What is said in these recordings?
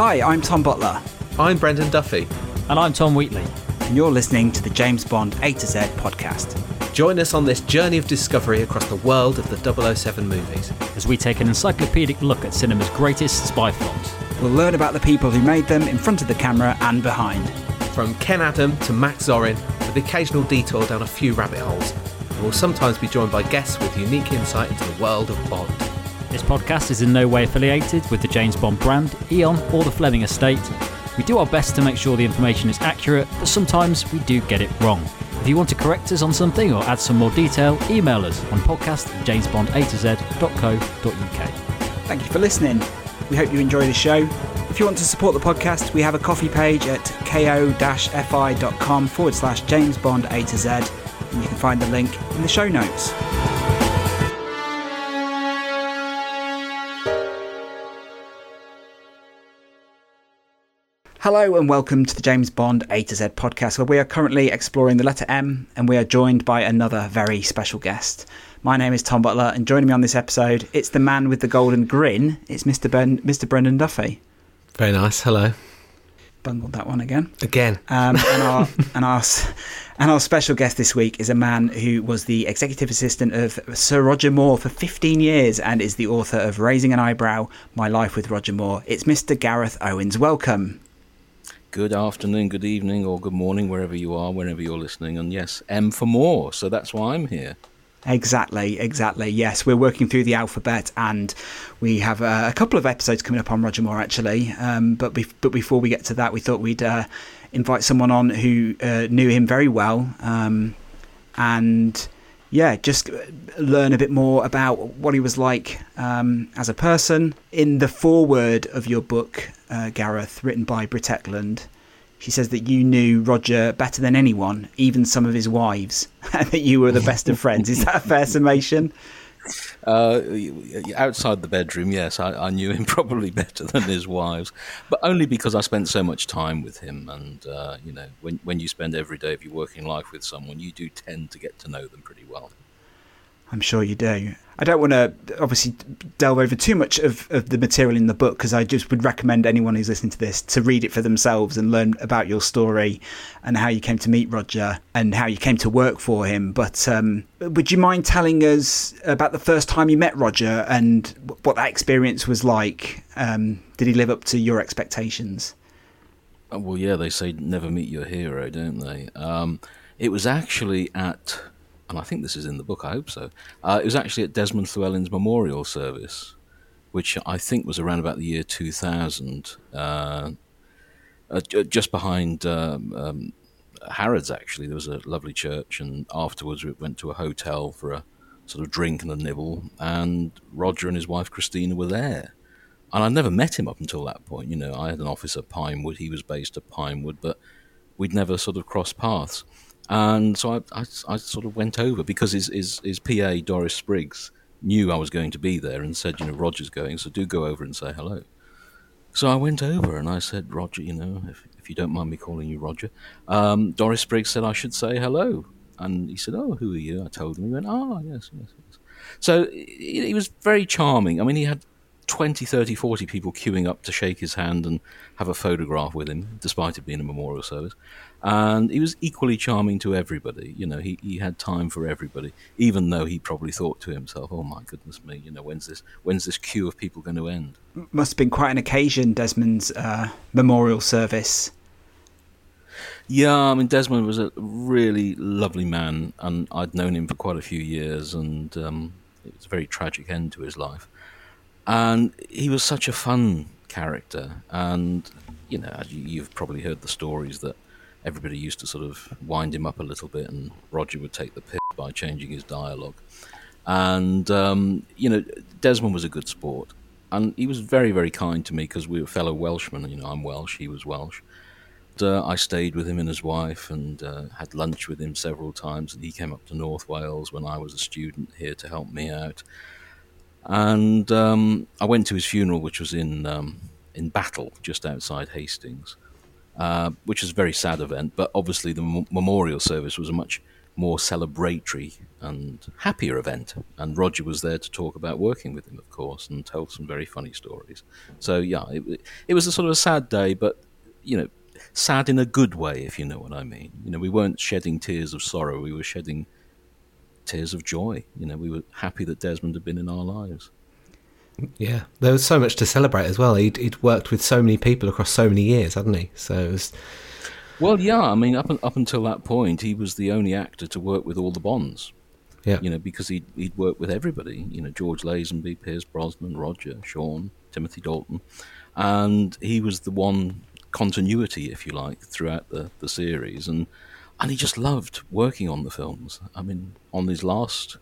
Hi, I'm Tom Butler. I'm Brendan Duffy. And I'm Tom Wheatley. And you're listening to the James Bond A to Z podcast. Join us on this journey of discovery across the world of the 007 movies, as we take an encyclopedic look at cinema's greatest spy films. We'll learn about the people who made them in front of the camera and behind. From Ken Adam to Max Zorin, with occasional detour down a few rabbit holes. And we'll sometimes be joined by guests with unique insight into the world of Bond. This podcast is in no way affiliated with the James Bond brand, Eon, or the Fleming Estate. We do our best to make sure the information is accurate, but sometimes we do get it wrong. If you want to correct us on something or add some more detail, email us on podcast@jamesbondatoz.co.uk. Thank you for listening. We hope you enjoy the show. If you want to support the podcast, we have a Ko-fi page at ko-fi.com/JamesBondAtoZ, and you can find the link in the show notes. Hello and welcome to the James Bond A to Z podcast, where we are currently exploring the letter M, and we are joined by another very special guest. My name is Tom Butler, and joining me on this episode, it's the man with the golden grin. It's Mr. Brendan Duffy. Very nice. Hello. Bungled that one again. And our special guest this week is a man who was the executive assistant of Sir Roger Moore for 15 years and is the author of Raising an Eyebrow, My Life with Roger Moore. It's Mr. Gareth Owens. Welcome. Good afternoon, good evening, or good morning, wherever you are, whenever you're listening. And yes, M for more. So that's why I'm here. Exactly. Yes, we're working through the alphabet, and we have a couple of episodes coming up on Roger Moore, actually. But before we get to that, we thought we'd invite someone on who knew him very well, and yeah, just learn a bit more about what he was like as a person. In the foreword of your book, Gareth, written by Britt Ekland, she says that you knew Roger better than anyone, even some of his wives, and that you were the best of friends. Is that a fair summation? Outside the bedroom, yes, I knew him probably better than his wives, but only because I spent so much time with him. And, you know, when you spend every day of your working life with someone, you do tend to get to know them pretty well. I'm sure you do. I don't want to obviously delve over too much of the material in the book, because I just would recommend anyone who's listening to this to read it for themselves and learn about your story and how you came to meet Roger and how you came to work for him. But would you mind telling us about the first time you met Roger and what that experience was like? Did he live up to your expectations? Well, yeah, they say never meet your hero, don't they? It was actually at... and I think this is in the book, I hope so, it was actually at Desmond Llewelyn's memorial service, which I think was around about the year 2000, just behind Harrods, actually. There was a lovely church, and afterwards we went to a hotel for a sort of drink and a nibble, and Roger and his wife Christina were there. And I'd never met him up until that point. You know, I had an office at Pinewood, he was based at Pinewood, but we'd never sort of crossed paths. And so I sort of went over because his PA, Doris Spriggs, knew I was going to be there and said, you know, Roger's going, so do go over and say hello. So I went over and I said, Roger, you know, if you don't mind me calling you Roger, Doris Spriggs said I should say hello. And he said, oh, who are you? I told him. He went, yes. So he was very charming. I mean, he had 20, 30, 40 people queuing up to shake his hand and have a photograph with him, despite it being a memorial service. And he was equally charming to everybody. You know, he had time for everybody, even though he probably thought to himself, oh, my goodness me, you know, when's this queue of people going to end? Must have been quite an occasion, Desmond's memorial service. Yeah, I mean, Desmond was a really lovely man, and I'd known him for quite a few years, and it was a very tragic end to his life. And he was such a fun character, and, you know, you've probably heard the stories that everybody used to sort of wind him up a little bit, and Roger would take the piss by changing his dialogue. And, you know, Desmond was a good sport. And he was very, very kind to me because we were fellow Welshmen. You know, I'm Welsh, he was Welsh. And, I stayed with him and his wife and had lunch with him several times. And he came up to North Wales when I was a student here to help me out. And I went to his funeral, which was in Battle, just outside Hastings, which is a very sad event. But obviously the memorial service was a much more celebratory and happier event. And Roger was there to talk about working with him, of course, and tell some very funny stories. So, yeah, it was a sort of a sad day, but, you know, sad in a good way, if you know what I mean. You know, we weren't shedding tears of sorrow. We were shedding tears of joy. You know, we were happy that Desmond had been in our lives. Yeah, there was so much to celebrate as well. He'd worked with so many people across so many years, hadn't he? So it was... Well, yeah, I mean, up until that point, he was the only actor to work with all the Bonds. Yeah. You know, because he'd worked with everybody. You know, George Lazenby, Pierce Brosnan, Roger, Sean, Timothy Dalton. And he was the one continuity, if you like, throughout the series. And he just loved working on the films. I mean, on his last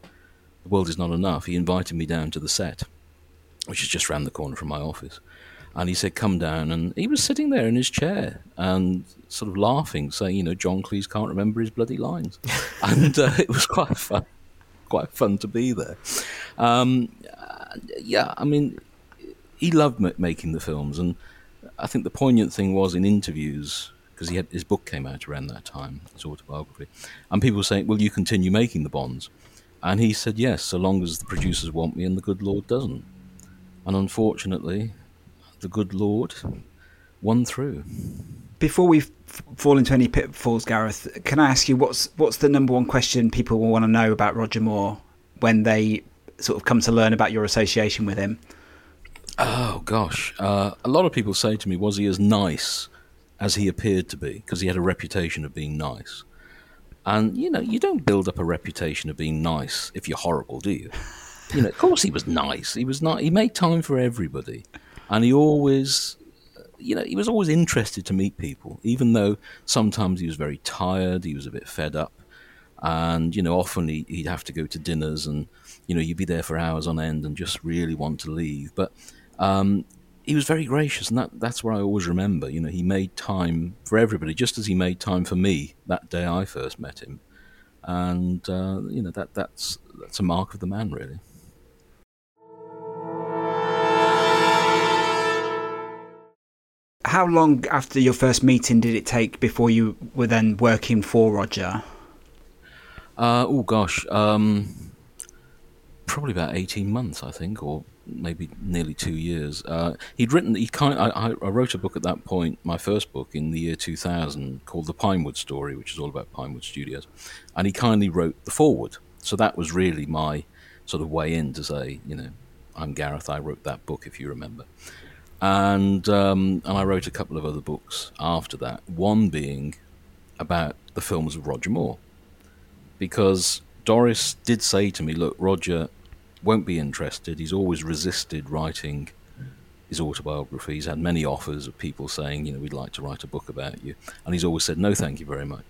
The World Is Not Enough, he invited me down to the set, which is just round the corner from my office. And he said, come down. And he was sitting there in his chair and sort of laughing, saying, you know, John Cleese can't remember his bloody lines. And it was quite fun to be there. Yeah, I mean, he loved making the films. And I think the poignant thing was in interviews, because he had his book came out around that time, his autobiography. And people were saying, will you continue making the Bonds? And he said, yes, so long as the producers want me and the good Lord doesn't. And unfortunately, the good Lord won through. Before we fall into any pitfalls, Gareth, can I ask you what's the number one question people will want to know about Roger Moore when they sort of come to learn about your association with him? Oh, gosh. A lot of people say to me, was he as nice as he appeared to be? Because he had a reputation of being nice. And, you know, you don't build up a reputation of being nice if you're horrible, do you? You know, of course he was nice. He was nice. He made time for everybody. And he always, you know, he was always interested to meet people, even though sometimes he was very tired, he was a bit fed up. And, you know, often he'd have to go to dinners and, you know, you'd be there for hours on end and just really want to leave. But he was very gracious, and that's what I always remember. You know, he made time for everybody, just as he made time for me that day I first met him. And, you know, that's a mark of the man, really. How long after your first meeting did it take before you were then working for Roger? Probably about 18 months, I think, or maybe nearly 2 years. I wrote a book at that point, my first book in the year 2000, called The Pinewood Story, which is all about Pinewood Studios, and he kindly wrote the foreword. So that was really my sort of way in to say, you know, I'm Gareth, I wrote that book, if you remember. And I wrote a couple of other books after that, one being about the films of Roger Moore, because Doris did say to me, look, Roger won't be interested. He's always resisted writing his autobiography. He's had many offers of people saying, you know, we'd like to write a book about you. And he's always said, no, thank you very much.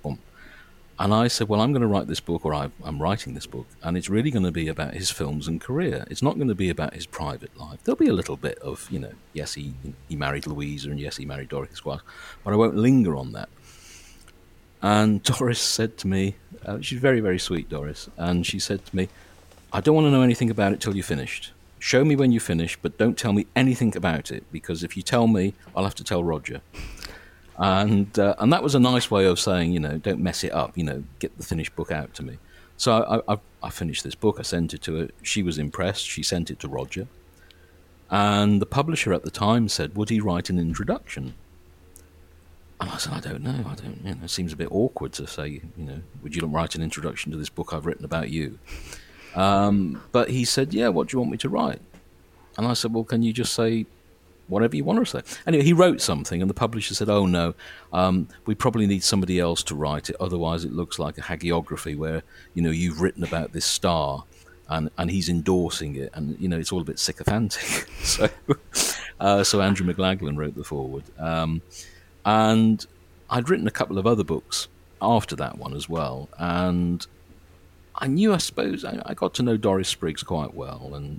And I said, well, I'm going to write this book, or I'm writing this book, and it's really going to be about his films and career. It's not going to be about his private life. There'll be a little bit of, you know, yes, he married Louisa, and yes, he married Doris Spriggs, but I won't linger on that. And Doris said to me, she's very, very sweet, Doris, and she said to me, I don't want to know anything about it till you're finished. Show me when you finish, but don't tell me anything about it, because if you tell me, I'll have to tell Roger. And that was a nice way of saying, you know, don't mess it up, you know, get the finished book out to me. So I finished this book, I sent it to her, she was impressed, she sent it to Roger. And the publisher at the time said, would he write an introduction? And I said, I don't know, you know, it seems a bit awkward to say, you know, would you not write an introduction to this book I've written about you? But he said, yeah, what do you want me to write? And I said, well, can you just say whatever you want to say. Anyway, he wrote something, and the publisher said, oh, no, we probably need somebody else to write it, otherwise it looks like a hagiography where, you know, you've written about this star, and he's endorsing it, and, you know, it's all a bit sycophantic. So Andrew McLaglen wrote the foreword. And I'd written a couple of other books after that one as well, and I got to know Doris Spriggs quite well, and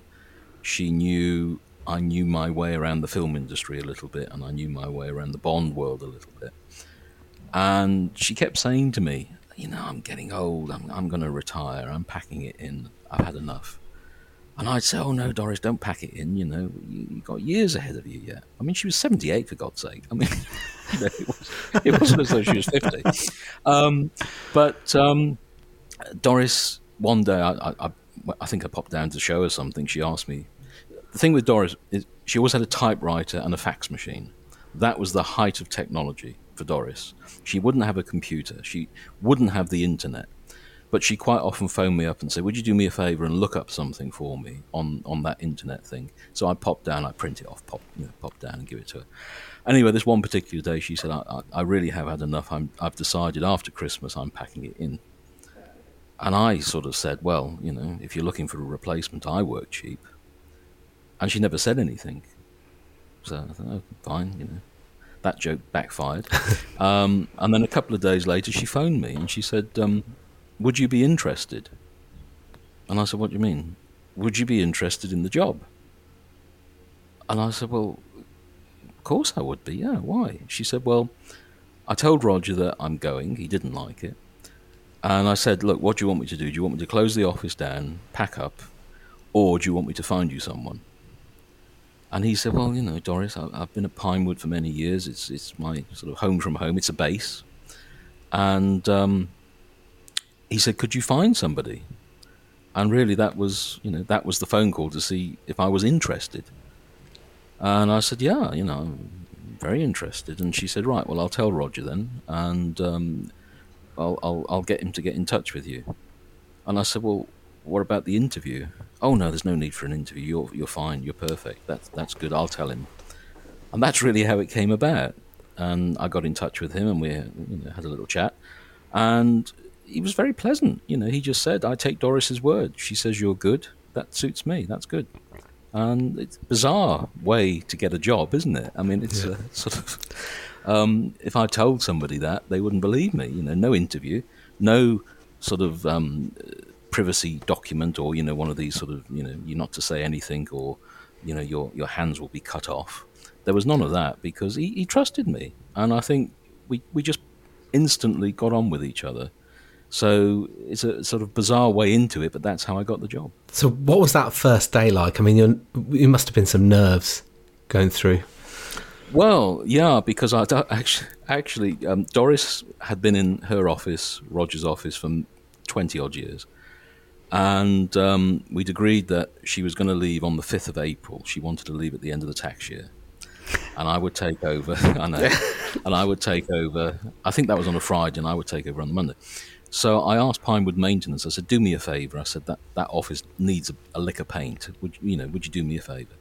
I knew my way around the film industry a little bit, and I knew my way around the Bond world a little bit. And she kept saying to me, you know, I'm getting old, I'm going to retire, I'm packing it in, I've had enough. And I'd say, oh no, Doris, don't pack it in, you know, you've got years ahead of you yet. I mean, she was 78, for God's sake. I mean, you know, it wasn't as though she was 50. Doris, one day, I think I popped down to show her something. She asked me, the thing with Doris is she always had a typewriter and a fax machine. That was the height of technology for Doris. She wouldn't have a computer. She wouldn't have the internet. But she quite often phoned me up and said, would you do me a favour and look up something for me on that internet thing? So I popped down, I print it off, pop down and give it to her. Anyway, this one particular day she said, I really have had enough. I've decided after Christmas I'm packing it in. And I sort of said, well, you know, if you're looking for a replacement, I work cheap. And she never said anything. So I thought, oh, fine, you know. That joke backfired. And then a couple of days later she phoned me and she said, would you be interested? And I said, what do you mean? Would you be interested in the job? And I said, well, of course I would be, yeah, why? She said, well, I told Roger that I'm going, he didn't like it. And I said, look, what do you want me to do? Do you want me to close the office down, pack up, or do you want me to find you someone? And he said, well, you know, Doris, I've been at Pinewood for many years, it's my sort of home from home, it's a base. And he said, could you find somebody? And really that was the phone call to see if I was interested. And I said, yeah, you know, I'm very interested. And she said, right, well, I'll tell Roger then, and I'll get him to get in touch with you. And I said, well, what about the interview? Oh no, there's no need for an interview. You're fine, you're perfect. That's good, I'll tell him. And that's really how it came about. And I got in touch with him and we had a little chat. And he was very pleasant, you know. He just said, I take Doris's word. She says you're good. That suits me. That's good. And it's a bizarre way to get a job, isn't it? I mean, it's a sort of... if I told somebody that, they wouldn't believe me. You know, no interview, no sort of privacy document or, you know, one of these sort of, you know, you're not to say anything or, you know, your hands will be cut off. There was none of that because he trusted me. And I think we just instantly got on with each other. So it's a sort of bizarre way into it, but that's how I got the job. So what was that first day like? I mean, you must have been some nerves going through. Well, yeah, because I actually Doris had been in her office, Roger's office, for 20-odd years. And we'd agreed that she was going to leave on the 5th of April. She wanted to leave at the end of the tax year. And I would take over. I know. And I would take over. I think that was on a Friday, and I would take over on the Monday. So I asked Pinewood Maintenance, I said, do me a favour. I said, that office needs a lick of paint. Would you do me a favour?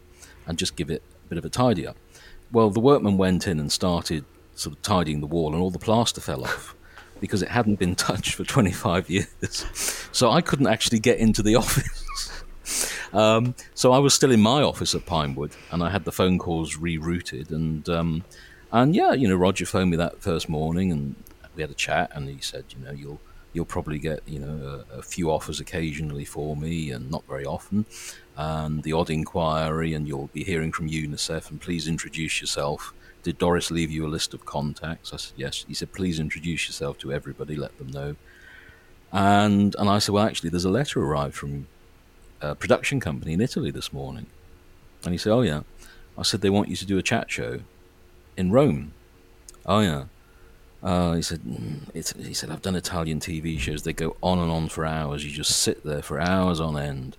And just give it a bit of a tidy up. Well, the workman went in and started sort of tidying the wall and all the plaster fell off because it hadn't been touched for 25 years. So I couldn't actually get into the office. So I was still in my office at Pinewood and I had the phone calls rerouted. And yeah, you know, Roger phoned me that first morning and we had a chat and he said, you know, you'll probably get, you know, a few offers occasionally for me and not very often, and the odd inquiry, and you'll be hearing from UNICEF, and please introduce yourself. Did Doris leave you a list of contacts? I said, yes. He said, please introduce yourself to everybody, let them know. And I said, well, actually, there's a letter arrived from a production company in Italy this morning. And he said, oh, yeah. I said, they want you to do a chat show in Rome. Oh, yeah. He said, I've done Italian TV shows. They go on and on for hours. You just sit there for hours on end.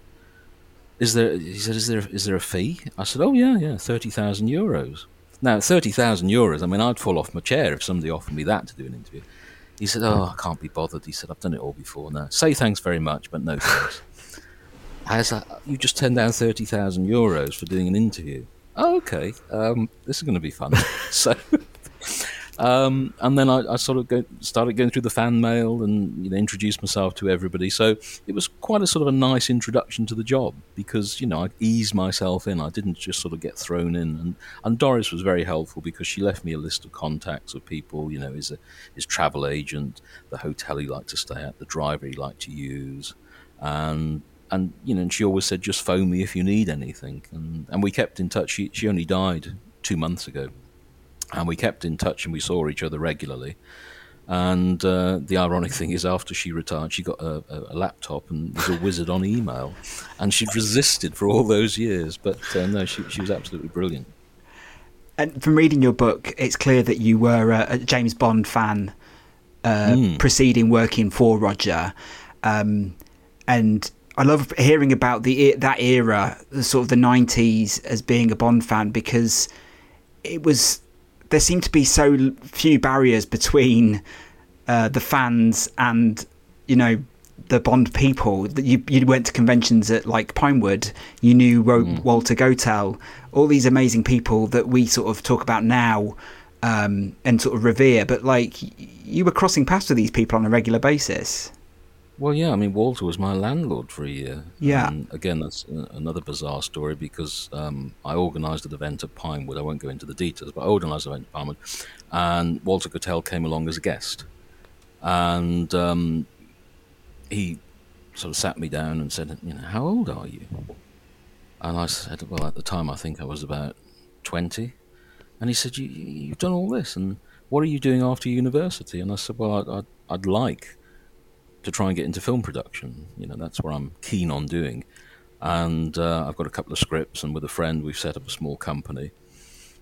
Is there a fee? I said, oh, yeah, 30,000 euros. Now, 30,000 euros, I mean, I'd fall off my chair if somebody offered me that to do an interview. He said, oh, I can't be bothered. He said, I've done it all before now. Say thanks very much, but no thanks. I said, you just turned down 30,000 euros for doing an interview. Oh, okay. This is going to be fun. So... and then I sort of started going through the fan mail and, you know, introduced myself to everybody. So it was quite a sort of a nice introduction to the job because, you know, I eased myself in. I didn't just sort of get thrown in. And Doris was very helpful because she left me a list of contacts of people, you know, his travel agent, the hotel he liked to stay at, the driver he liked to use, And you know, and she always said, just phone me if you need anything. And we kept in touch. She only died 2 months ago. And we kept in touch and we saw each other regularly. And the ironic thing is, after she retired, she got a laptop and was a wizard on email. And she'd resisted for all those years. But no, she was absolutely brilliant. And from reading your book, it's clear that you were a James Bond fan preceding working for Roger. And I love hearing about that era, sort of the 90s, as being a Bond fan, because it was... there seemed to be so few barriers between the fans and, you know, the Bond people. That you went to conventions at like Pinewood, you knew Walter Gotell, all these amazing people that we sort of talk about now and sort of revere. But like, you were crossing paths with these people on a regular basis. Well, yeah, I mean, Walter was my landlord for a year. Yeah. And again, that's another bizarre story because I organised an event at Pinewood. I won't go into the details, but I organised an event at Pinewood, and Walter Gotell came along as a guest. And he sort of sat me down and said, you know, how old are you? And I said, well, at the time, I think I was about 20. And he said, you've done all this, and what are you doing after university? And I said, well, I'd like to try and get into film production. You know, that's what I'm keen on doing. And I've got a couple of scripts, and with a friend we've set up a small company.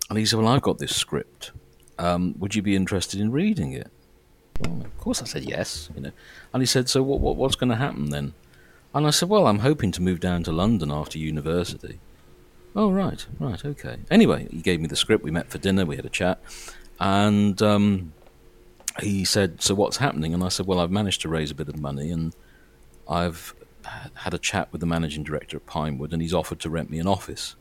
And he said, well, I've got this script. Would you be interested in reading it? Well, of course I said yes, you know. And he said, so what's going to happen then? And I said, well, I'm hoping to move down to London after university. Oh, right, okay. Anyway, he gave me the script, we met for dinner, we had a chat, and he said, so what's happening? And I said, well, I've managed to raise a bit of money, and I've had a chat with the managing director at Pinewood, and he's offered to rent me an office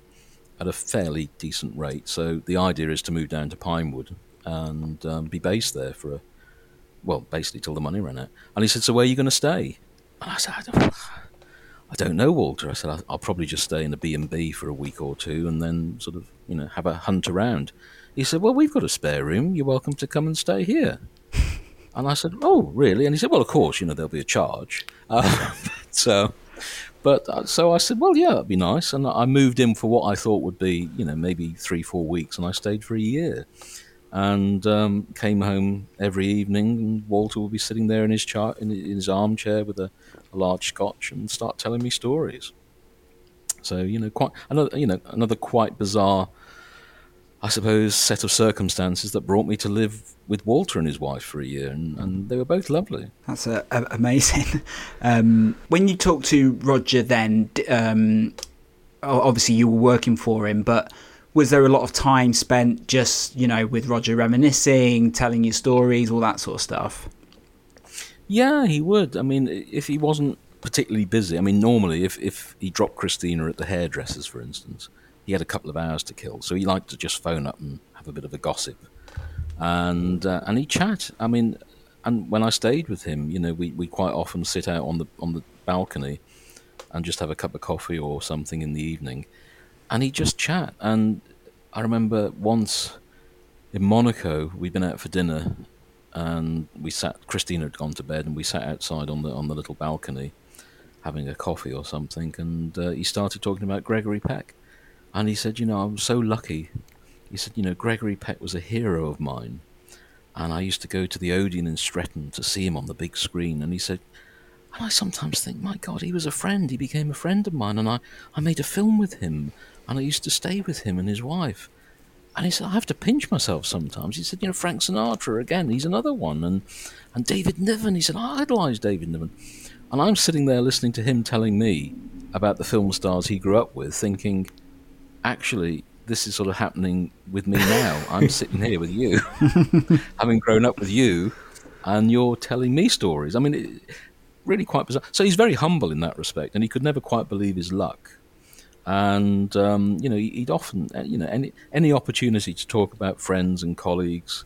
at a fairly decent rate. So the idea is to move down to Pinewood and be based there for basically till the money ran out. And he said, so where are you going to stay? And I said, I don't know, Walter. I said, I'll probably just stay in a B&B for a week or two and then sort of, you know, have a hunt around. He said, well, we've got a spare room. You're welcome to come and stay here. And I said, oh, really? And he said, well, of course, you know, there'll be a charge. So I said, well, yeah, that'd be nice. And I moved in for what I thought would be, you know, maybe 3-4 weeks. And I stayed for a year and came home every evening. And Walter would be sitting there in his armchair with a large scotch and start telling me stories. So, you know, another quite bizarre, I suppose, set of circumstances that brought me to live with Walter and his wife for a year, and they were both lovely. That's amazing. When you talked to Roger then, obviously you were working for him, but was there a lot of time spent just, you know, with Roger reminiscing, telling you stories, all that sort of stuff? Yeah, he would. I mean, if he wasn't particularly busy, I mean, normally if he dropped Christina at the hairdresser's, for instance, he had a couple of hours to kill, so he liked to just phone up and have a bit of a gossip, and he'd chat. I mean, and when I stayed with him, you know, we quite often sit out on the balcony and just have a cup of coffee or something in the evening, and he'd just chat. And I remember once in Monaco, we'd been out for dinner, and Christina had gone to bed, and we sat outside on the little balcony having a coffee or something, and he started talking about Gregory Peck. And he said, you know, I'm so lucky. He said, you know, Gregory Peck was a hero of mine. And I used to go to the Odeon in Streatham to see him on the big screen. And he said, and I sometimes think, my God, he was a friend. He became a friend of mine. And I made a film with him. And I used to stay with him and his wife. And he said, I have to pinch myself sometimes. He said, you know, Frank Sinatra, again, he's another one. And David Niven, he said, I idolise David Niven. And I'm sitting there listening to him telling me about the film stars he grew up with, thinking, actually, this is sort of happening with me now. I'm sitting here with you, having grown up with you, and you're telling me stories. I mean, really quite bizarre. So he's very humble in that respect, and he could never quite believe his luck. And, you know, he'd often, you know, any opportunity to talk about friends and colleagues,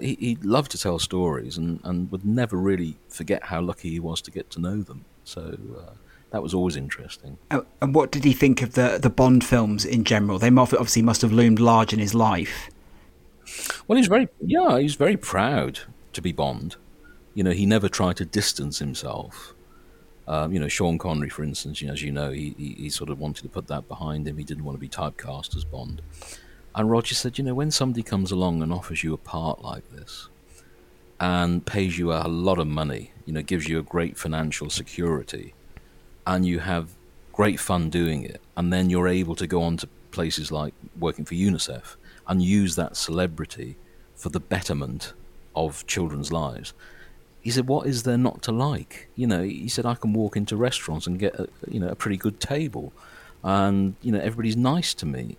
he'd love to tell stories and would never really forget how lucky he was to get to know them. So... that was always interesting. And what did he think of the Bond films in general? They obviously must have loomed large in his life. Well, he was very proud to be Bond. You know, he never tried to distance himself. Sean Connery, for instance, as you know, he sort of wanted to put that behind him. He didn't want to be typecast as Bond. And Roger said, when somebody comes along and offers you a part like this and pays you a lot of money, gives you a great financial security, and you have great fun doing it, and then you're able to go on to places like working for UNICEF and use that celebrity for the betterment of children's lives. He said, what is there not to like? He said, I can walk into restaurants and get a pretty good table, and everybody's nice to me.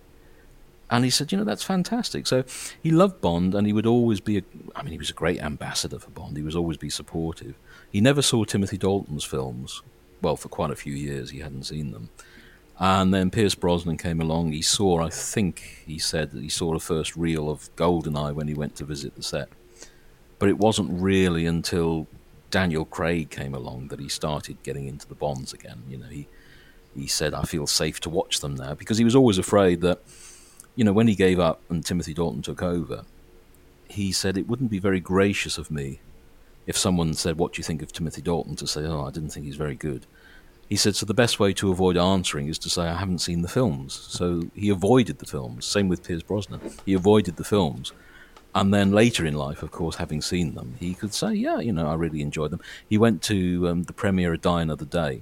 And he said, that's fantastic. So he loved Bond, and he would always be he was a great ambassador for Bond. He would always be supportive. He never saw Timothy Dalton's films. Well, for quite a few years he hadn't seen them. And then Pierce Brosnan came along. He saw, I think he said, that he saw the first reel of Goldeneye when he went to visit the set. But it wasn't really until Daniel Craig came along that he started getting into the Bonds again. He said, I feel safe to watch them now, because he was always afraid that, when he gave up and Timothy Dalton took over, he said, it wouldn't be very gracious of me if someone said, what do you think of Timothy Dalton, to say, oh, I didn't think he's very good. He said, so the best way to avoid answering is to say, I haven't seen the films. So he avoided the films. Same with Pierce Brosnan. He avoided the films. And then later in life, of course, having seen them, he could say, yeah, I really enjoyed them. He went to the premiere of Die Another Day.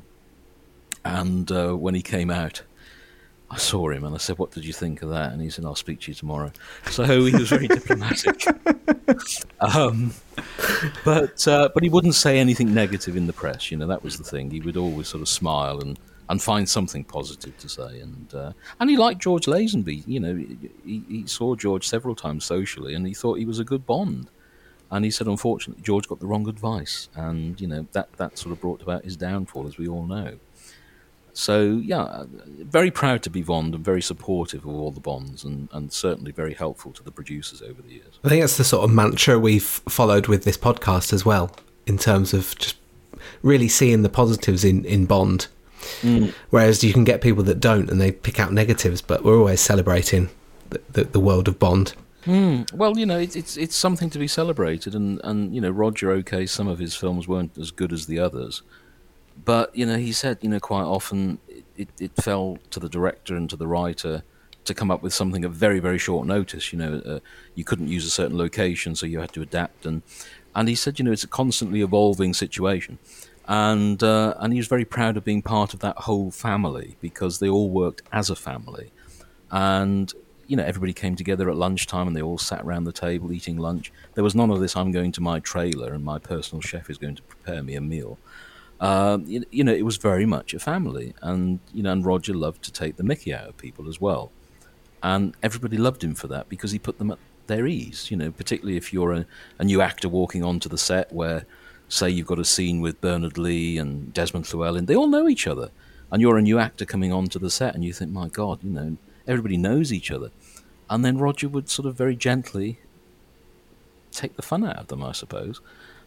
And when he came out, I saw him and I said, what did you think of that? And he said, I'll speak to you tomorrow. So he was very diplomatic. But he wouldn't say anything negative in the press. That was the thing. He would always sort of smile and find something positive to say. And he liked George Lazenby. He saw George several times socially, and he thought he was a good Bond. And he said, unfortunately, George got the wrong advice. And, that sort of brought about his downfall, as we all know. So, yeah, very proud to be Bond and very supportive of all the Bonds, and certainly very helpful to the producers over the years. I think that's the sort of mantra we've followed with this podcast as well, in terms of just really seeing the positives in Bond. Mm. Whereas you can get people that don't and they pick out negatives, but we're always celebrating the world of Bond. Mm. Well, it's something to be celebrated, and Roger, okay, some of his films weren't as good as the others. But, he said, quite often it fell to the director and to the writer to come up with something at very, very short notice. You couldn't use a certain location, so you had to adapt. And he said, it's a constantly evolving situation. And he was very proud of being part of that whole family, because they all worked as a family. And, everybody came together at lunchtime and they all sat around the table eating lunch. There was none of this, I'm going to my trailer and my personal chef is going to prepare me a meal. It was very much a family, and Roger loved to take the mickey out of people as well. And everybody loved him for that, because he put them at their ease, particularly if you're a new actor walking onto the set where, say, you've got a scene with Bernard Lee and Desmond Llewelyn. They all know each other, and you're a new actor coming onto the set and you think, my God, everybody knows each other. And then Roger would sort of very gently take the fun out of them, I suppose,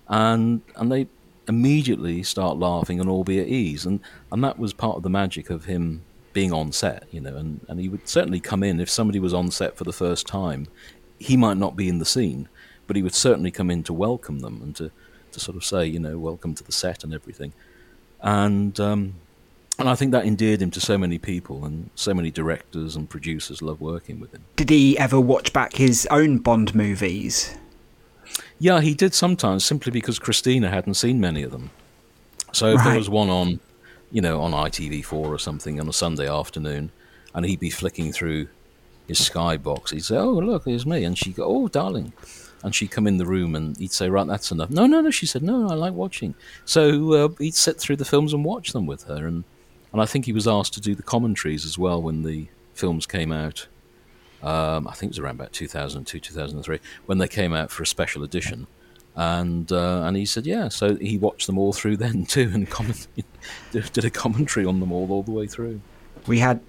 and they immediately start laughing and all be at ease, and that was part of the magic of him being on set, and he would certainly come in. If somebody was on set for the first time, he might not be in the scene, but he would certainly come in to welcome them and to sort of say, welcome to the set and everything. And I think that endeared him to so many people, and so many directors and producers loved working with him. Did he ever watch back his own Bond movies? Yeah, he did sometimes, simply because Christina hadn't seen many of them. So if there was one on, on ITV4 or something on a Sunday afternoon, and he'd be flicking through his Sky box, he'd say, oh, look, here's me. And she'd go, oh, darling. And she'd come in the room and he'd say, right, that's enough. No, she said, no, I like watching. So he'd sit through the films and watch them with her. And I think he was asked to do the commentaries as well when the films came out. I think it was around about 2002, 2003, when they came out for a special edition. And he said, yeah, so he watched them all through then too, and did a commentary on them all the way through. We had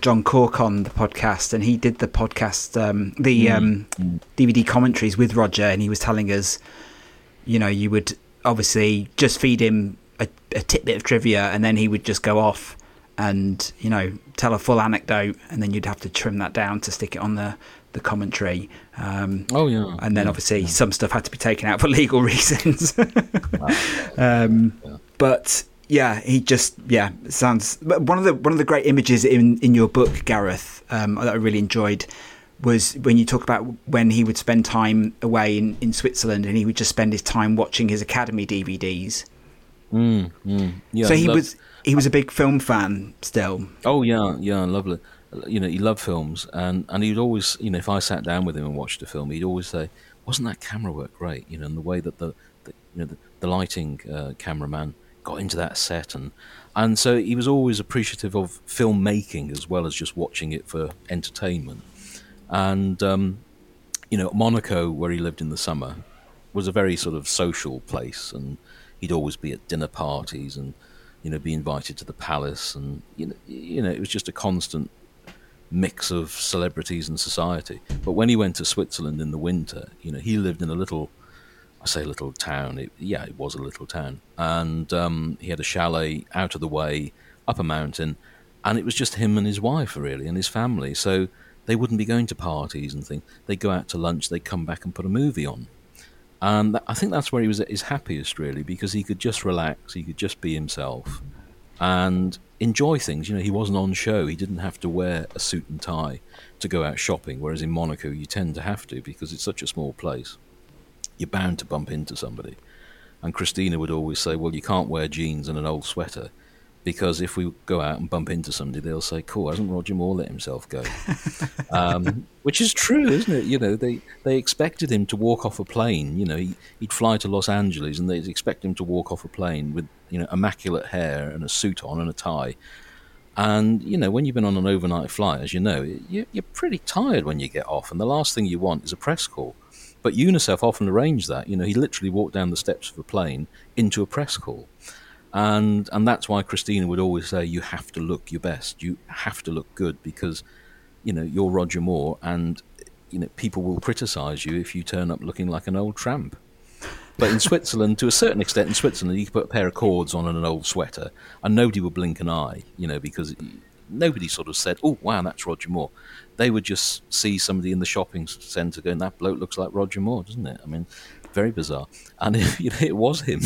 John Cork on the podcast, and he did the podcast, DVD commentaries with Roger, and he was telling us, you would obviously just feed him a tidbit of trivia, and then he would just go off and, tell a full anecdote, and then you'd have to trim that down to stick it on the commentary. And then obviously some stuff had to be taken out for legal reasons. But Yeah, he just, yeah, sounds... One of the great images in your book, Gareth, that I really enjoyed was when you talk about when he would spend time away in Switzerland, and he would just spend his time watching his Academy DVDs. Yeah, so he was a big film fan still. Oh, yeah, lovely. You know, he loved films, and he'd always, you know, if I sat down with him and watched a film, he'd always say, wasn't that camera work great? You know, and the way that the lighting cameraman got into that set, and so he was always appreciative of filmmaking as well as just watching it for entertainment. And you know, Monaco, where he lived in the summer, was a very sort of social place, and he'd always be at dinner parties and, you know, be invited to the palace, and you know it was just a constant mix of celebrities and society. But when he went to Switzerland in the winter, you know, he lived in a little, I say little town, it was a little town, and he had a chalet out of the way up a mountain, and it was just him and his wife really, and his family. So they wouldn't be going to parties and things. They'd go out to lunch, they'd come back and put a movie on, and I think that's where he was at his happiest really, because he could just relax, he could just be himself and enjoy things. You know, he wasn't on show, he didn't have to wear a suit and tie to go out shopping, whereas in Monaco you tend to have to, because it's such a small place, you're bound to bump into somebody. And Christina would always say, well, you can't wear jeans and an old sweater, because if we go out and bump into somebody, they'll say, cool, hasn't Roger Moore let himself go? Which is true, isn't it? You know, they expected him to walk off a plane. You know, he'd fly to Los Angeles and they'd expect him to walk off a plane with, you know, immaculate hair and a suit on and a tie. And, you know, when you've been on an overnight flight, as you know, you're pretty tired when you get off, and the last thing you want is a press call. But UNICEF often arranged that. You know, he literally walked down the steps of a plane into a press call. And that's why Christina would always say, you have to look your best. You have to look good, because, you know, you're Roger Moore, and, you know, people will criticise you if you turn up looking like an old tramp. But in Switzerland, to a certain extent in Switzerland, you could put a pair of cords on and an old sweater and nobody would blink an eye, you know, because nobody sort of said, oh, wow, that's Roger Moore. They would just see somebody in the shopping centre going, that bloke looks like Roger Moore, doesn't it? I mean, very bizarre. And you know, it was him.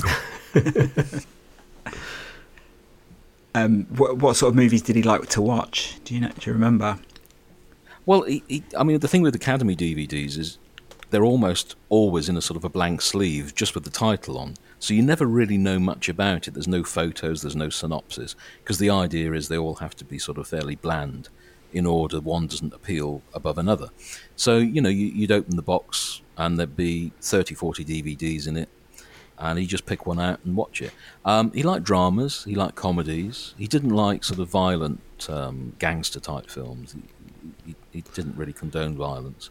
What sort of movies did he like to watch? Do you remember? Well, I mean, the thing with Academy DVDs is they're almost always in a sort of a blank sleeve, just with the title on. So you never really know much about it. There's no photos, there's no synopsis, because the idea is they all have to be sort of fairly bland. In order, one doesn't appeal above another. So, you know, you'd open the box and there'd be 30, 40 DVDs in it, and he'd just pick one out and watch it. He liked dramas, he liked comedies. He didn't like sort of violent gangster-type films. He didn't really condone violence,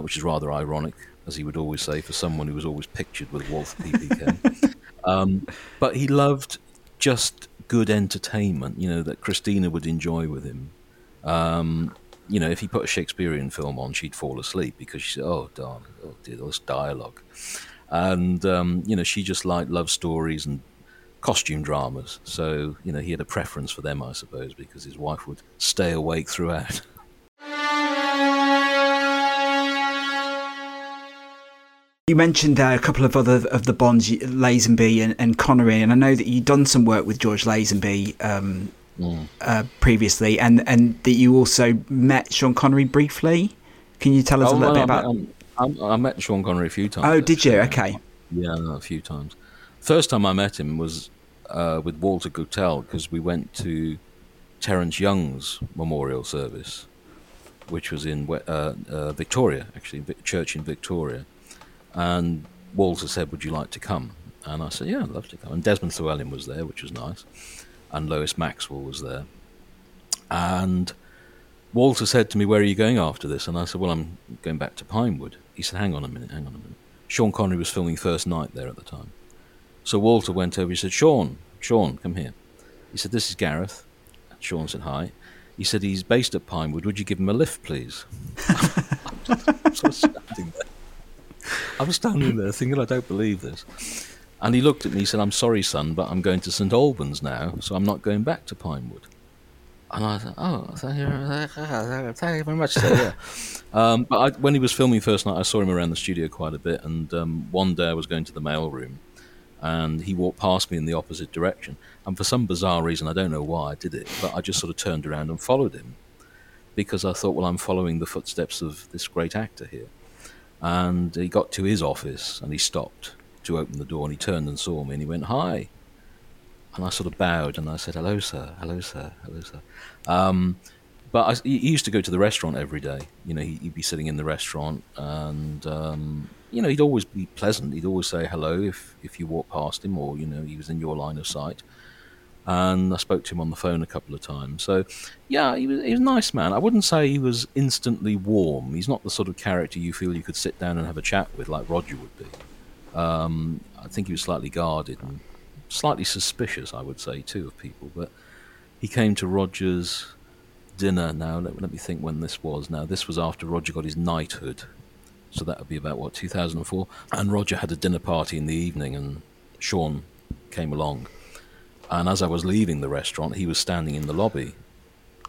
which is rather ironic, as he would always say, for someone who was always pictured with Walter P.P. Ken. But he loved just good entertainment, you know, that Christina would enjoy with him. You know, if he put a Shakespearean film on, she'd fall asleep, because she said, oh, darling, oh, dear, all this dialogue. And, you know, she just liked love stories and costume dramas. So, you know, he had a preference for them, I suppose, because his wife would stay awake throughout. You mentioned a couple of other of the Bonds, Lazenby and Connery, and I know that you'd done some work with George Lazenby previously, and that you also met Sean Connery briefly. Can you tell us I met Sean Connery a few times. Oh, did you? Okay. Yeah, a few times. First time I met him was with Walter Gotell, because we went to Terence Young's memorial service, which was in Victoria, actually, church in Victoria. And Walter said, would you like to come? And I said, yeah, I'd love to come. And Desmond Llewelyn was there, which was nice. And Lois Maxwell was there. And Walter said to me, where are you going after this? And I said, well, I'm going back to Pinewood. He said, hang on a minute. Sean Connery was filming First Night there at the time. So Walter went over, he said, Sean, come here. He said, this is Gareth. And Sean said, hi. He said, he's based at Pinewood. Would you give him a lift, please? I'm sort of standing there. thinking, I don't believe this. And he looked at me, he said, I'm sorry, son, but I'm going to St. Albans now, so I'm not going back to Pinewood. And I thought, oh, thank you very much, sir, yeah. When he was filming First Night, I saw him around the studio quite a bit, and one day I was going to the mailroom, and he walked past me in the opposite direction. And for some bizarre reason, I don't know why I did it, but I just sort of turned around and followed him because I thought, well, I'm following the footsteps of this great actor here. And he got to his office and he stopped to open the door and he turned and saw me and he went, "Hi." And I sort of bowed and I said, "Hello, sir, hello, sir, hello, sir." But he used to go to the restaurant every day. You know, he'd be sitting in the restaurant and, you know, he'd always be pleasant. He'd always say hello if you walked past him or, you know, he was in your line of sight. And I spoke to him on the phone a couple of times. So, yeah, he was a nice man. I wouldn't say he was instantly warm. He's not the sort of character you feel you could sit down and have a chat with like Roger would be. I think he was slightly guarded and slightly suspicious, I would say, too, of people. But he came to Roger's dinner. Now, let me think when this was. Now, this was after Roger got his knighthood. So that would be about, 2004? And Roger had a dinner party in the evening and Sean came along. And as I was leaving the restaurant, he was standing in the lobby.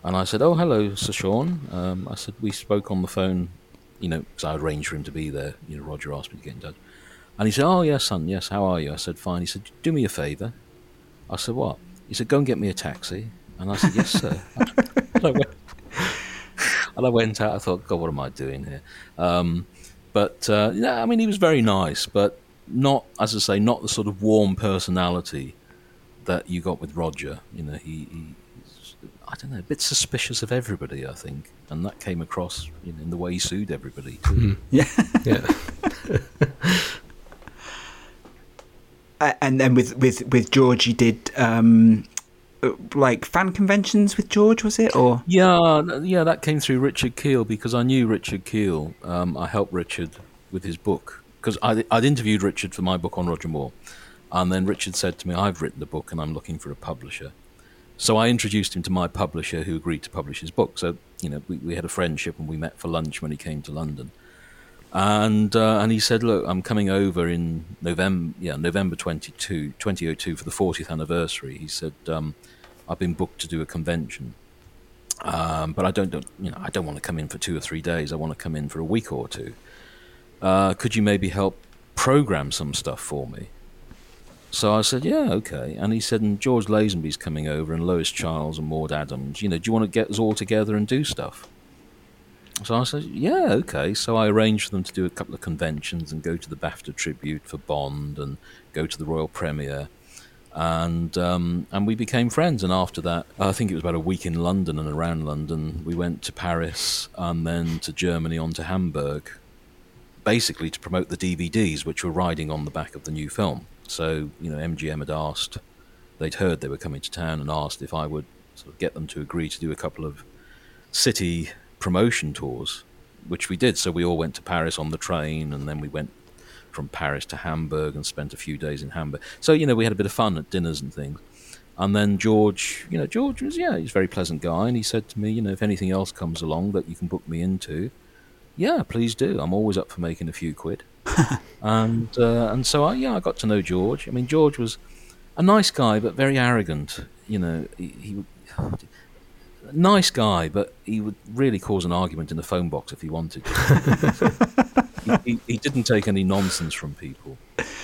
And I said, "Oh, hello, Sir Sean." I said, "We spoke on the phone, you know, because I arranged for him to be there. You know, Roger asked me to get in touch." And he said, "Oh, yes, son, yes, how are you?" I said, "Fine." He said, "Do me a favour." I said, "What?" He said, "Go and get me a taxi." And I said, "Yes, sir." And I went out. I thought, God, what am I doing here? Yeah, I mean, he was very nice, but not, as I say, not the sort of warm personality that you got with Roger. You know, he's, I don't know, a bit suspicious of everybody, I think, and that came across, you know, in the way he sued everybody too. Yeah. And then with George, you did like fan conventions with George, was it? Or yeah, that came through Richard Kiel because I knew Richard Kiel. I helped Richard with his book because I'd interviewed Richard for my book on Roger Moore. And then Richard said to me, "I've written a book and I'm looking for a publisher." So I introduced him to my publisher who agreed to publish his book. So, you know, we had a friendship and we met for lunch when he came to London. And he said, "Look, I'm coming over in November 2002 for the 40th anniversary." He said, "I've been booked to do a convention. But I don't want to come in for 2 or 3 days. I want to come in for a week or two. Could you maybe help program some stuff for me?" So I said, "Yeah, okay." And he said, "And George Lazenby's coming over and Lois Charles and Maude Adams. You know, do you want to get us all together and do stuff?" So I said, "Yeah, okay." So I arranged for them to do a couple of conventions and go to the BAFTA tribute for Bond and go to the Royal Premiere. And we became friends. And after that, I think it was about a week in London and around London, we went to Paris and then to Germany on to Hamburg, basically to promote the DVDs which were riding on the back of the new film. So, you know, MGM had asked, they'd heard they were coming to town and asked if I would sort of get them to agree to do a couple of city promotion tours, which we did. So we all went to Paris on the train and then we went from Paris to Hamburg and spent a few days in Hamburg. So, you know, we had a bit of fun at dinners and things. And then George was, he's a very pleasant guy. And he said to me, "You know, if anything else comes along that you can book me into, yeah, please do. I'm always up for making a few quid." And so I got to know George. I mean, George was a nice guy, but very arrogant. You know, he would really cause an argument in the phone box if he wanted to. He didn't take any nonsense from people.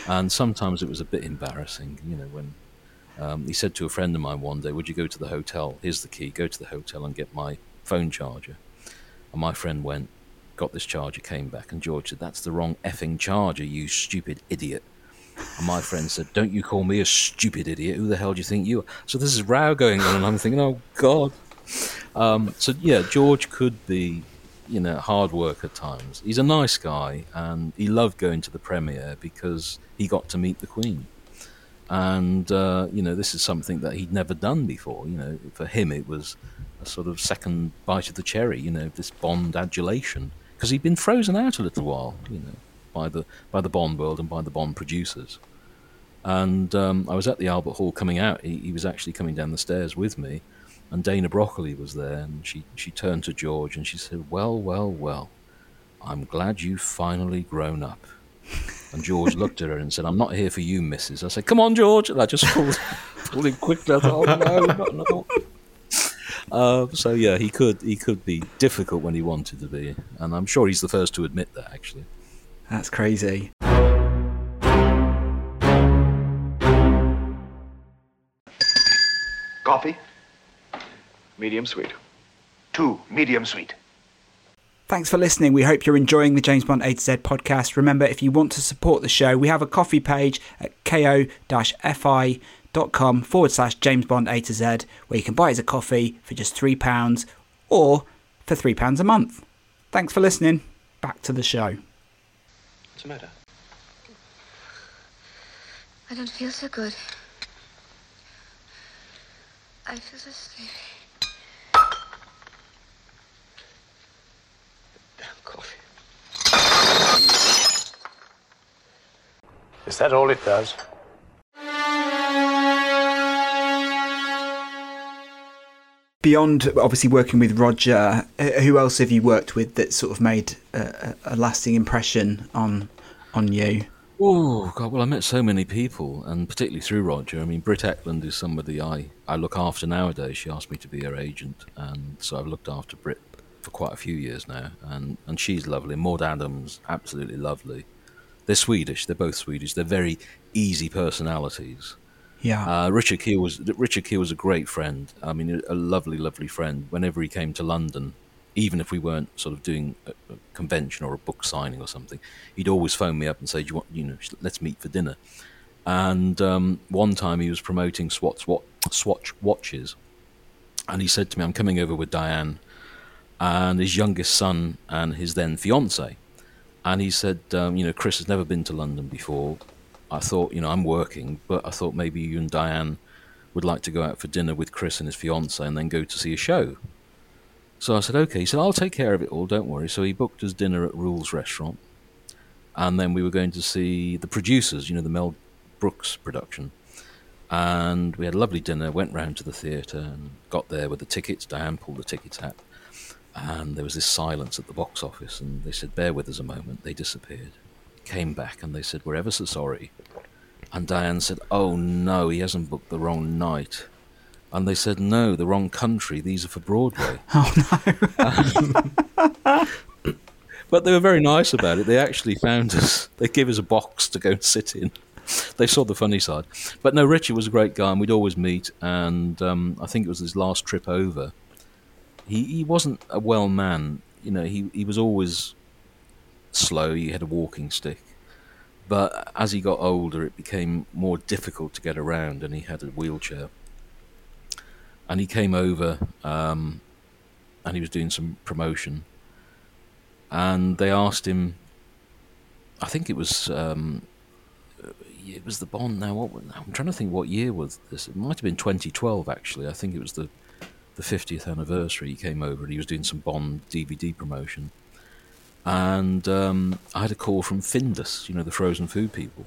And sometimes it was a bit embarrassing, you know, when he said to a friend of mine one day, "Would you go to the hotel? Here's the key. Go to the hotel and get my phone charger." And my friend went, got this charger, came back, and George said, "That's the wrong effing charger, you stupid idiot." And my friend said, "Don't you call me a stupid idiot. Who the hell do you think you are?" So this is row going on, and I'm thinking, oh, God. George could be, you know, hard work at times. He's a nice guy, and he loved going to the premiere because he got to meet the Queen. And, you know, this is something that he'd never done before. You know, for him it was a sort of second bite of the cherry, you know, this Bond adulation. Because he'd been frozen out a little while, you know, by the Bond world and by the Bond producers. And I was at the Albert Hall coming out. He was actually coming down the stairs with me, and Dana Broccoli was there, and she turned to George and she said, well, "I'm glad you've finally grown up." And George looked at her and said, "I'm not here for you, missus." I said, "Come on, George." And I just pulled him quickly. I thought, oh, no. So, he could be difficult when he wanted to be. And I'm sure he's the first to admit that, actually. That's crazy. coffee? Medium sweet. 2 medium sweet. Thanks for listening. We hope you're enjoying the James Bond A to Z podcast. Remember, if you want to support the show, we have a Ko-fi page at ko-fi.com/James Bond A to Z, where you can buy us a coffee for just £3 or for £3 a month. Thanks for listening. Back to the show. What's the matter? I don't feel so good. I feel so sleepy. Damn coffee. Is that all it does? Beyond obviously working with Roger, who else have you worked with that sort of made a lasting impression on you? Oh, God, well, I met so many people, and particularly through Roger. I mean, Britt Ekland is somebody I look after nowadays. She asked me to be her agent, and so I've looked after Britt for quite a few years now, and she's lovely. Maud Adams, absolutely lovely. They're Swedish. They're both Swedish. They're very easy personalities. Yeah. Richard Kiel was a great friend. I mean, a lovely, lovely friend. Whenever he came to London, even if we weren't sort of doing a convention or a book signing or something, he'd always phone me up and say, "Do you want, let's meet for dinner." And one time he was promoting Swatch watches, and he said to me, "I'm coming over with Diane and his youngest son and his then fiance." And he said, "Chris has never been to London before. I thought, I'm working, but I thought maybe you and Diane would like to go out for dinner with Chris and his fiancée and then go to see a show." So I said, okay. He said, "I'll take care of it all, don't worry." So he booked us dinner at Rule's Restaurant. And then we were going to see The Producers, the Mel Brooks production. And we had a lovely dinner, went round to the theatre and got there with the tickets. Diane pulled the tickets out. And there was this silence at the box office. And they said, "Bear with us a moment." They disappeared. Came back and they said, "We're ever so sorry." And Diane said, "Oh no, he hasn't booked the wrong night." And they said, "No, the wrong country. These are for Broadway." Oh no! But they were very nice about it. They actually found us. They gave us a box to go and sit in. They saw the funny side. But no, Richie was a great guy, and we'd always meet. And I think it was his last trip over. He wasn't a well man. He was always slow. He had a walking stick, but as he got older it became more difficult to get around, and he had a wheelchair. And he came over and he was doing some promotion, and they asked him, I think it was the Bond. Now I'm trying to think what year was this. It might have been 2012 actually. I think it was the 50th anniversary. He came over and he was doing some Bond DVD promotion. And I had a call from Findus, the frozen food people.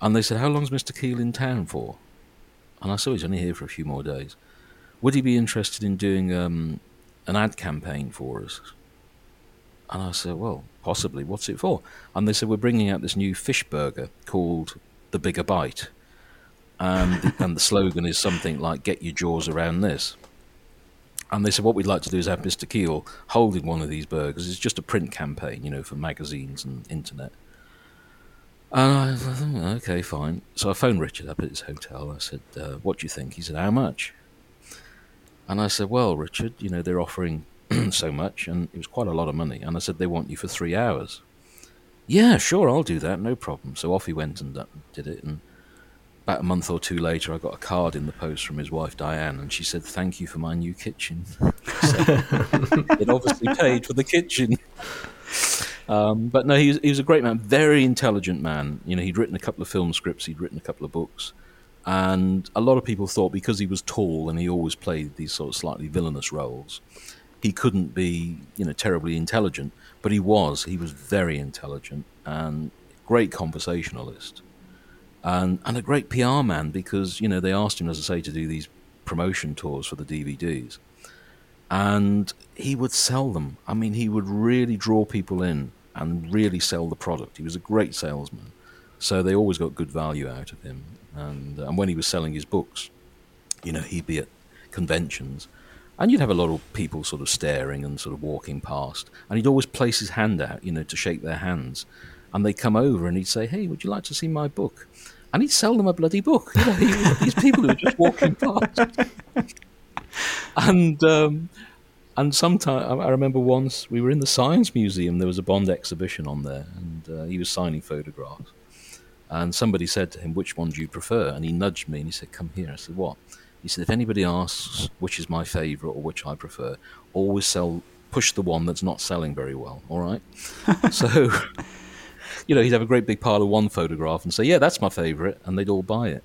And they said, "How long's Mr. Kiel in town for?" And I said, "He's only here for a few more days. Would he be interested in doing an ad campaign for us?" And I said, "Well, possibly. What's it for?" And they said, "We're bringing out this new fish burger called The Bigger Bite. And the slogan is something like, 'Get your jaws around this.'" And they said, "What we'd like to do is have Mr. Kiel holding one of these burgers. It's just a print campaign, for magazines and internet." And I thought, okay, fine. So I phoned Richard up at his hotel. I said, "What do you think?" He said, "How much?" And I said, "Well, Richard, they're offering so much," and it was quite a lot of money. And I said, "They want you for 3 hours. "Yeah, sure, I'll do that, no problem." So off he went and did it. And about a month or two later, I got a card in the post from his wife, Diane, and she said, "Thank you for my new kitchen." It obviously paid for the kitchen. But no, he was a great man, very intelligent man. He'd written a couple of film scripts, he'd written a couple of books. And a lot of people thought because he was tall and he always played these sort of slightly villainous roles, he couldn't be, terribly intelligent. But he was. He was very intelligent and great conversationalist. And a great PR man, because, they asked him, as I say, to do these promotion tours for the DVDs. And he would sell them. I mean, he would really draw people in and really sell the product. He was a great salesman. So they always got good value out of him. And when he was selling his books, he'd be at conventions. And you'd have a lot of people sort of staring and sort of walking past. And he'd always place his hand out, to shake their hands. And they'd come over and he'd say, "Hey, would you like to see my book?" and he'd sell them a bloody book. You know, these people who were just walking past. And sometimes, I remember once we were in the Science Museum, there was a Bond exhibition on there, and he was signing photographs. And somebody said to him, which one do you prefer? And he nudged me and he said, come here. I said, what? He said, if anybody asks which is my favourite or which I prefer, always push the one that's not selling very well, all right? So, you know, he'd have a great big pile of one photograph and say, yeah, that's my favourite, and they'd all buy it.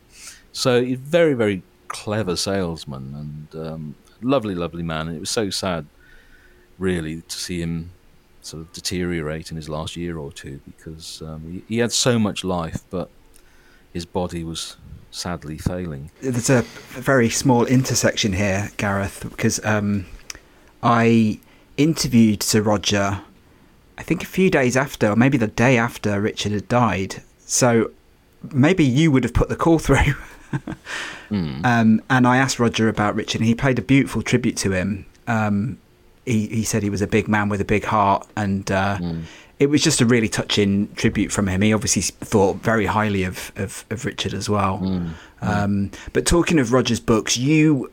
So he's very, very clever salesman and lovely, lovely man. And it was so sad, really, to see him sort of deteriorate in his last year or two, because he had so much life, but his body was sadly failing. There's a very small intersection here, Gareth, because I interviewed Sir Roger, I think a few days after, or maybe the day after Richard had died. So maybe you would have put the call through. And I asked Roger about Richard, and he played a beautiful tribute to him. He said he was a big man with a big heart, and it was just a really touching tribute from him. He obviously thought very highly of Richard as well. But talking of Roger's books, you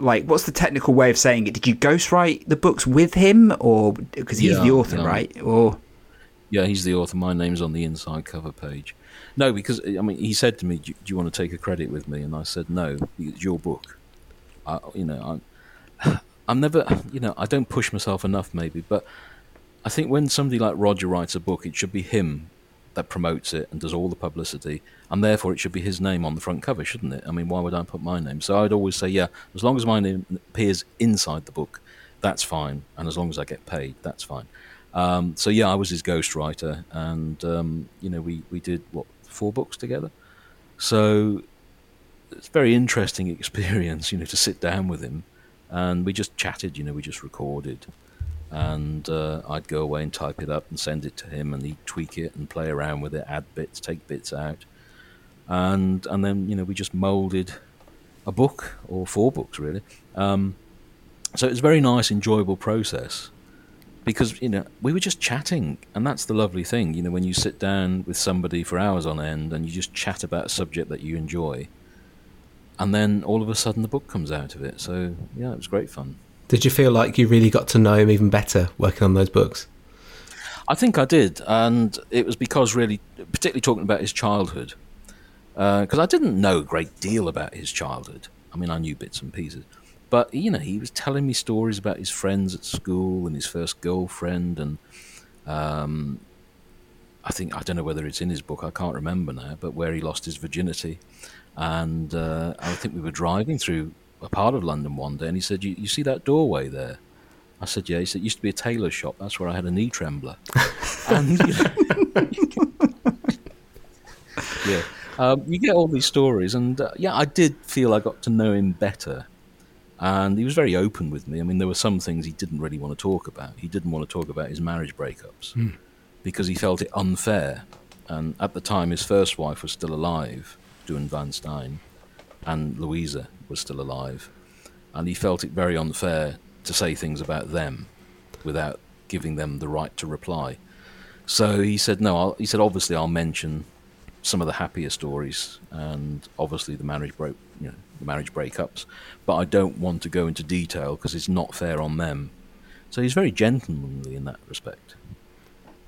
like, what's the technical way of saying it? Did you ghostwrite the books with him, or because he's the author, right? Or he's the author. My name's on the inside cover page. No, because I mean, he said to me, "Do you want to take a credit with me?" And I said, "No, it's your book." I'm never, I don't push myself enough, maybe, but I think when somebody like Roger writes a book, it should be him that promotes it and does all the publicity, and therefore it should be his name on the front cover, shouldn't it? I mean, why would I put my name? So I'd always say, yeah, as long as my name appears inside the book, that's fine, and as long as I get paid, that's fine. So yeah, I was his ghostwriter, and we did 4 books together. So it's a very interesting experience, to sit down with him. And we just chatted, we just recorded. And I'd go away and type it up and send it to him, and he'd tweak it and play around with it, add bits, take bits out. And then, we just moulded a book, or 4 books, really. So it was a very nice, enjoyable process because, we were just chatting. And that's the lovely thing, when you sit down with somebody for hours on end and you just chat about a subject that you enjoy. And then all of a sudden the book comes out of it. So, yeah, it was great fun. Did you feel like you really got to know him even better working on those books? I think I did. And it was because really, particularly talking about his childhood, because I didn't know a great deal about his childhood. I mean, I knew bits and pieces. But, he was telling me stories about his friends at school and his first girlfriend. And I don't know whether it's in his book, I can't remember now, but where he lost his virginity. And I think we were driving through a part of London one day, and he said, you see that doorway there? I said, yeah. He said, it used to be a tailor's shop. That's where I had a knee trembler. And, yeah. You get all these stories. And, I did feel I got to know him better. And he was very open with me. I mean, there were some things he didn't really want to talk about. He didn't want to talk about his marriage breakups because he felt it unfair. And at the time, his first wife was still alive, Doon Van Stein, and Louisa was still alive, and he felt it very unfair to say things about them without giving them the right to reply. So he said, no, he said, obviously I'll mention some of the happier stories and obviously the marriage breakups, but I don't want to go into detail because it's not fair on them. So he's very gentlemanly in that respect.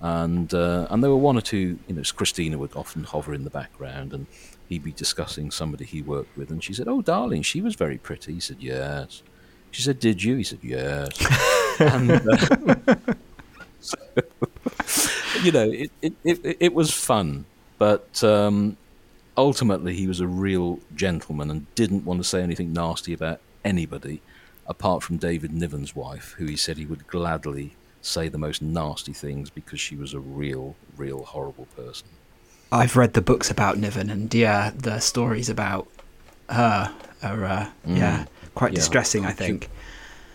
And there were one or two, Christina would often hover in the background, and he'd be discussing somebody he worked with, and she said, oh, darling, she was very pretty. He said, yes. She said, did you? He said, yes. And, so, it was fun, but ultimately he was a real gentleman and didn't want to say anything nasty about anybody apart from David Niven's wife, who he said he would gladly say the most nasty things because she was a real, real horrible person. I've read the books about Niven, and yeah, the stories about her are quite distressing, I think.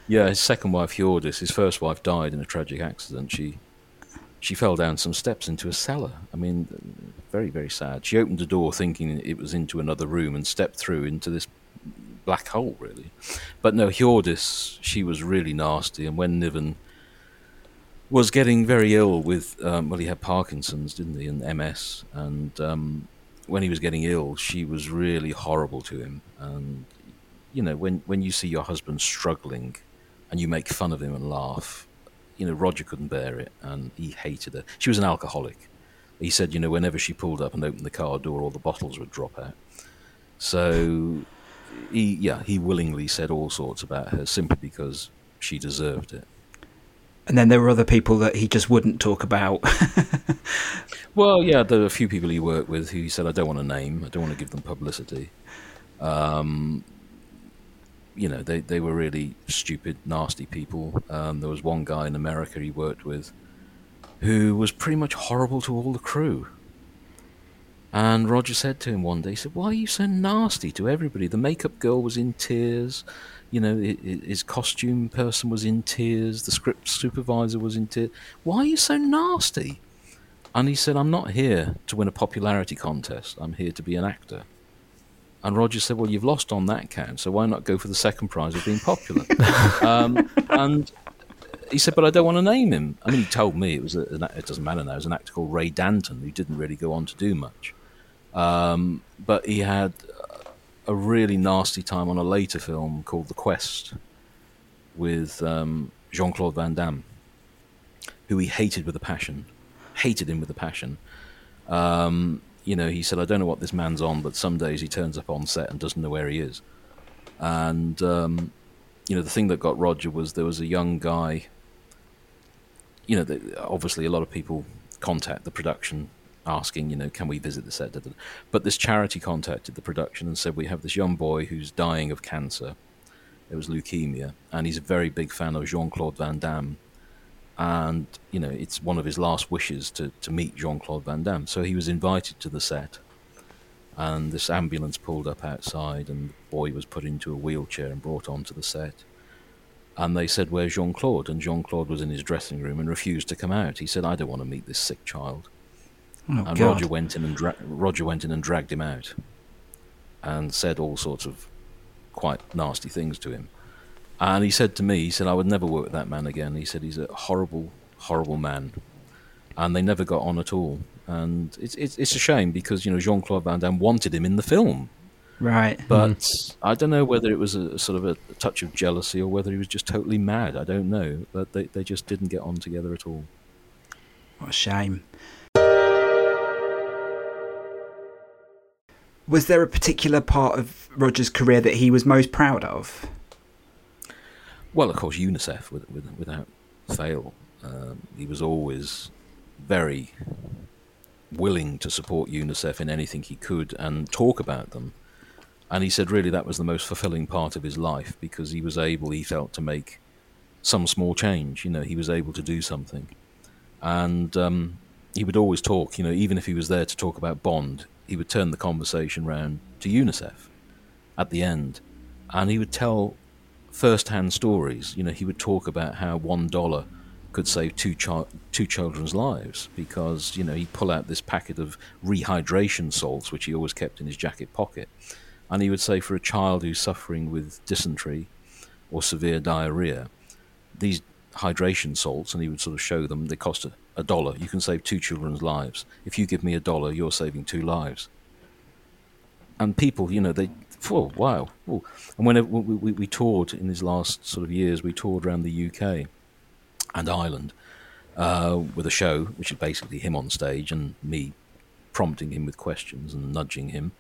His second wife, Hjordis, his first wife died in a tragic accident. She fell down some steps into a cellar. I mean, very, very sad. She opened the door thinking it was into another room and stepped through into this black hole, really. But no, Hjordis, she was really nasty, and when Niven was getting very ill with, he had Parkinson's, didn't he, and MS, and when he was getting ill, she was really horrible to him. And, you know, when you see your husband struggling and you make fun of him and laugh, you know, Roger couldn't bear it and he hated her. She was an alcoholic. He said, you know, whenever she pulled up and opened the car door, all the bottles would drop out. So he willingly said all sorts about her simply because she deserved it. And then there were other people that he just wouldn't talk about. Well, yeah, there were a few people he worked with who he said, I don't want to name, I don't want to give them publicity. You know, they were really stupid, nasty people. There was one guy in America he worked with who was pretty much horrible to all the crew. And Roger said to him one day, he said, why are you so nasty to everybody? The makeup girl was in tears. You know, his costume person was in tears. The script supervisor was in tears. Why are you so nasty? And he said, I'm not here to win a popularity contest. I'm here to be an actor. And Roger said, well, you've lost on that count, so why not go for the second prize of being popular? And he said, but I don't want to name him. I mean, he told me, it doesn't matter now, it was an actor called Ray Danton who didn't really go on to do much. But he had a really nasty time on a later film called The Quest with Jean-Claude Van Damme, who he hated with a passion. Hated him with a passion. You know, he said, I don't know what this man's on, but some days he turns up on set and doesn't know where he is. And, you know, the thing that got Roger was there was a young guy. You know, obviously a lot of people contact the production asking, you know, can we visit the set? But this charity contacted the production and said, we have this young boy who's dying of cancer. It was leukemia. And he's a very big fan of Jean-Claude Van Damme. And, you know, it's one of his last wishes to meet Jean-Claude Van Damme. So he was invited to the set. And this ambulance pulled up outside and the boy was put into a wheelchair and brought onto the set. And they said, where's Jean-Claude? And Jean-Claude was in his dressing room and refused to come out. He said, I don't want to meet this sick child. Oh, and God. Roger went in and dragged him out and said all sorts of quite nasty things to him. And he said to me, he said, I would never work with that man again. He said, he's a horrible, horrible man. And they never got on at all. And it's a shame because, you know, Jean-Claude Van Damme wanted him in the film. Right. But I don't know whether it was a sort of a touch of jealousy or whether he was just totally mad. I don't know. But they just didn't get on together at all. What a shame. Was there a particular part of Roger's career that he was most proud of? Well, of course, UNICEF, without fail. He was always very willing to support UNICEF in anything he could and talk about them. And he said, really, that was the most fulfilling part of his life because he was able, he felt, to make some small change. You know, he was able to do something. And he would always talk, you know, even if he was there to talk about Bond, he would turn the conversation round to UNICEF at the end, and he would tell first-hand stories. You know, he would talk about how $1 could save two children's lives because, you know, he'd pull out this packet of rehydration salts, which he always kept in his jacket pocket, and he would say for a child who's suffering with dysentery or severe diarrhea, these hydration salts, and he would sort of show them, they cost $1. You can save two children's lives. If you give me $1, you're saving two lives. And people, you know, they, oh, wow. Ooh. And whenever we toured in these last sort of years, we toured around the UK and Ireland with a show, which is basically him on stage and me prompting him with questions and nudging him.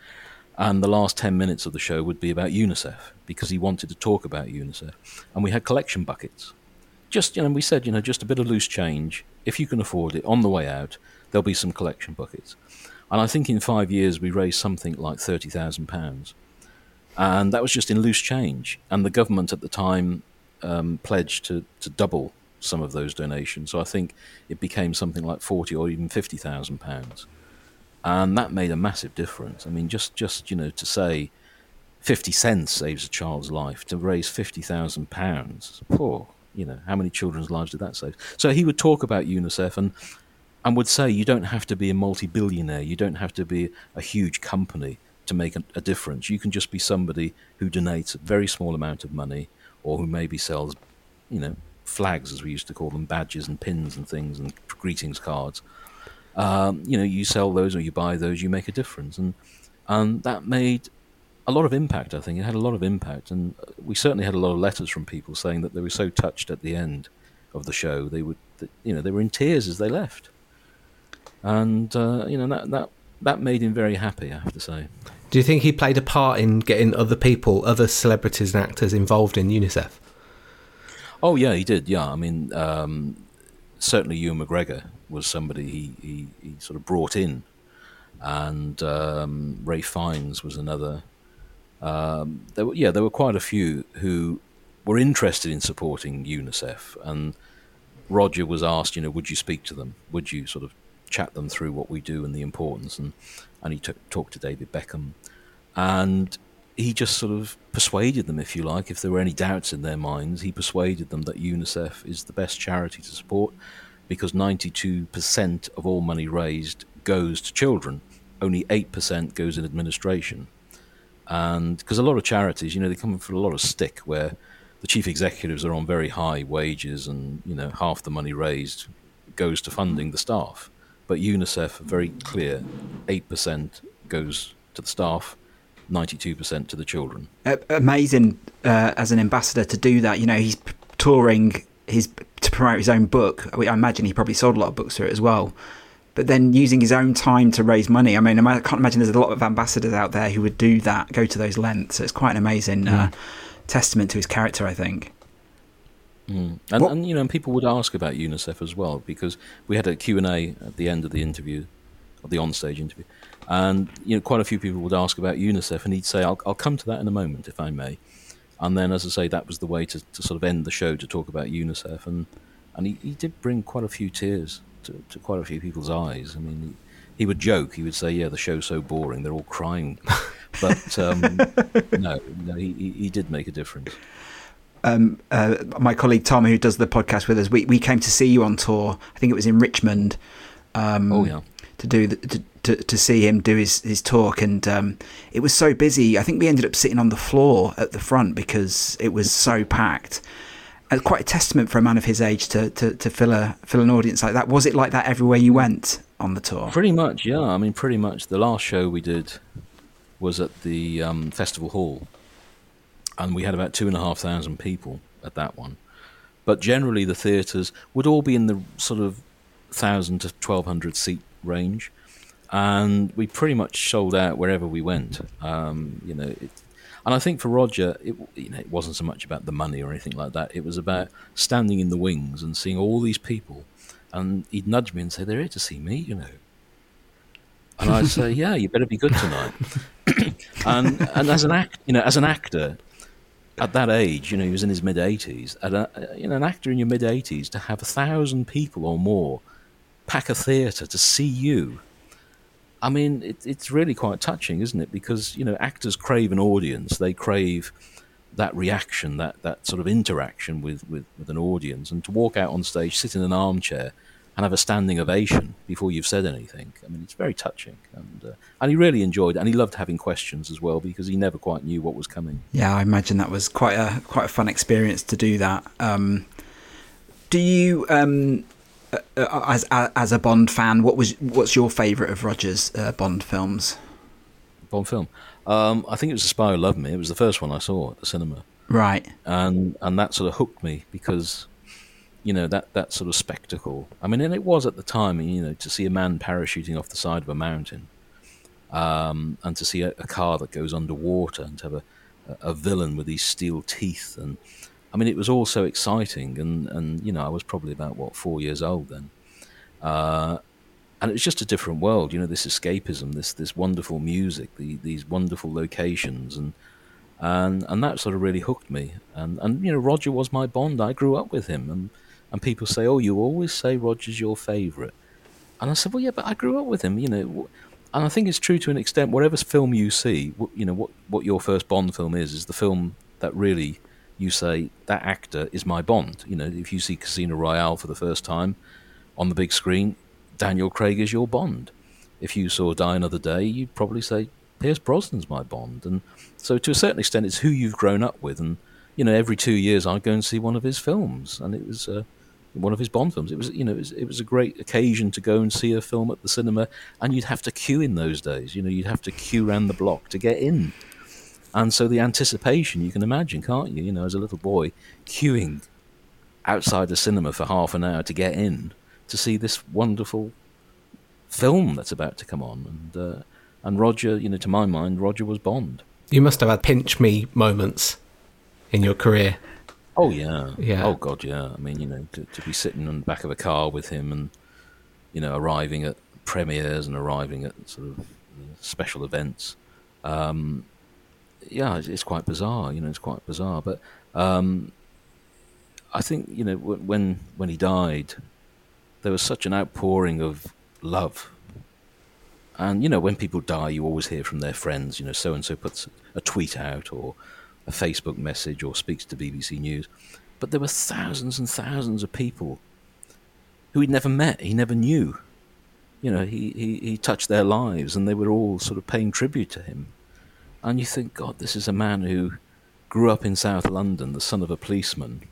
And the last 10 minutes of the show would be about UNICEF because he wanted to talk about UNICEF. And we had collection buckets. Just, you know, we said, you know, just a bit of loose change. If you can afford it, on the way out, there'll be some collection buckets. And I think in 5 years, we raised something like £30,000. And that was just in loose change. And the government at the time pledged to double some of those donations. So I think it became something like £40,000 or even £50,000. And that made a massive difference. I mean, just you know, to say 50 cents saves a child's life, to raise £50,000, poor. You know, how many children's lives did that save? So he would talk about UNICEF and would say you don't have to be a multi-billionaire, you don't have to be a huge company to make a difference. You can just be somebody who donates a very small amount of money or who maybe sells, you know, flags, as we used to call them, badges and pins and things and greetings cards. you sell those or you buy those, you make a difference. And that made a lot of impact, I think. It had a lot of impact. And we certainly had a lot of letters from people saying that they were so touched at the end of the show. They were in tears as they left. And, that made him very happy, I have to say. Do you think he played a part in getting other celebrities and actors involved in UNICEF? Oh, yeah, he did, yeah. I mean, certainly Ewan McGregor was somebody he sort of brought in. And Ray Fiennes was another. There were quite a few who were interested in supporting UNICEF. And Roger was asked, would you speak to them? Would you sort of chat them through what we do and the importance? And he talked to David Beckham. And he just sort of persuaded them, if you like, if there were any doubts in their minds, he persuaded them that UNICEF is the best charity to support because 92% of all money raised goes to children. Only 8% goes in administration. And because a lot of charities, they come for a lot of stick where the chief executives are on very high wages and, half the money raised goes to funding the staff. But UNICEF, very clear, 8% goes to the staff, 92% to the children. Amazing as an ambassador to do that. He's touring to promote his own book. I imagine he probably sold a lot of books through it as well. But then using his own time to raise money. I mean, I can't imagine there's a lot of ambassadors out there who would do that, go to those lengths. So it's quite an amazing testament to his character, I think. Mm. And people would ask about UNICEF as well, because we had a Q&A at the end of the interview, of the onstage interview, and quite a few people would ask about UNICEF, and he'd say, I'll come to that in a moment, if I may. And then, as I say, that was the way to sort of end the show, to talk about UNICEF. And he did bring quite a few tears to quite a few people's eyes. I mean, he would joke. He would say, yeah, the show's so boring, they're all crying. But he did make a difference. My colleague Tom, who does the podcast with us, we came to see you on tour. I think it was in Richmond. To do to see him do his talk, and it was so busy. I think we ended up sitting on the floor at the front because it was so packed. And quite a testament for a man of his age to fill an audience like that. Was it like that everywhere you went on the tour? Pretty much, yeah. I mean, pretty much. The last show we did was at the Festival Hall. And we had about 2,500 people at that one. But generally the theatres would all be in the sort of 1,000 to 1,200 seat range. And we pretty much sold out wherever we went. And I think for Roger, it wasn't so much about the money or anything like that. It was about standing in the wings and seeing all these people. And he'd nudge me and say, they're here to see me, And I'd say, yeah, you better be good tonight. and as an actor... At that age, he was in his mid-80s. An actor in your mid-80s, to have 1,000 people or more pack a theatre to see you, I mean, it's really quite touching, isn't it? Because, actors crave an audience. They crave that reaction, that sort of interaction with an audience. And to walk out on stage, sit in an armchair and have a standing ovation before you've said anything, I mean, it's very touching. And he really enjoyed it, and he loved having questions as well, because he never quite knew what was coming. Yeah, I imagine that was quite a fun experience to do that. Do you, as a Bond fan, what's your favourite of Roger's Bond films? Bond film? I think it was The Spy Who Loved Me. It was the first one I saw at the cinema. Right. And that sort of hooked me, because... that sort of spectacle. I mean, and it was at the time, to see a man parachuting off the side of a mountain, and to see a car that goes underwater, and to have a villain with these steel teeth. And I mean, it was all so exciting. And I was probably about, 4 years old then. And it was just a different world, this escapism, this wonderful music, these wonderful locations. And that sort of really hooked me. And Roger was my Bond. I grew up with him. And people say, oh, you always say Roger's your favourite. And I said, well, yeah, but I grew up with him, And I think it's true to an extent. Whatever film you see, what your first Bond film is the film that really you say, that actor is my Bond. If you see Casino Royale for the first time on the big screen, Daniel Craig is your Bond. If you saw Die Another Day, you'd probably say, Pierce Brosnan's my Bond. And so to a certain extent, it's who you've grown up with. And, every 2 years I'd go and see one of his films. And it was... one of his Bond films. It was, you know, it was a great occasion to go and see a film at the cinema, and you'd have to queue in those days. You know, you'd have to queue round the block to get in. And so the anticipation, you can imagine, can't you? You know, as a little boy, queuing outside the cinema for half an hour to get in to see this wonderful film that's about to come on. And Roger, you know, to my mind, Roger was Bond. You must have had pinch me moments in your career. Oh, yeah. Yeah. Oh, God, yeah. I mean, you know, to be sitting on the back of a car with him and, you know, arriving at premieres and arriving at sort of special events. Yeah, it's quite bizarre, you know, it's quite bizarre. But I think, you know, when he died, there was such an outpouring of love. And, you know, when people die, you always hear from their friends, you know, so-and-so puts a tweet out or a Facebook message or speaks to BBC News. But there were thousands and thousands of people who he'd never met, he never knew. You know, he touched their lives and they were all sort of paying tribute to him. And you think, God, this is a man who grew up in South London, the son of a policeman,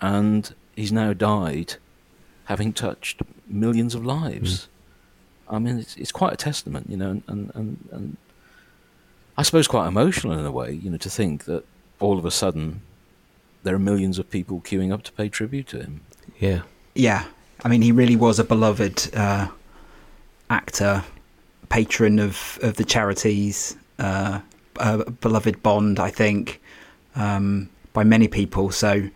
and he's now died having touched millions of lives. Mm. I mean, it's quite a testament, you know, and I suppose quite emotional in a way, you know, to think that all of a sudden there are millions of people queuing up to pay tribute to him. Yeah. Yeah. I mean, he really was a beloved actor, patron of the charities, beloved Bond, I think, by many people. So,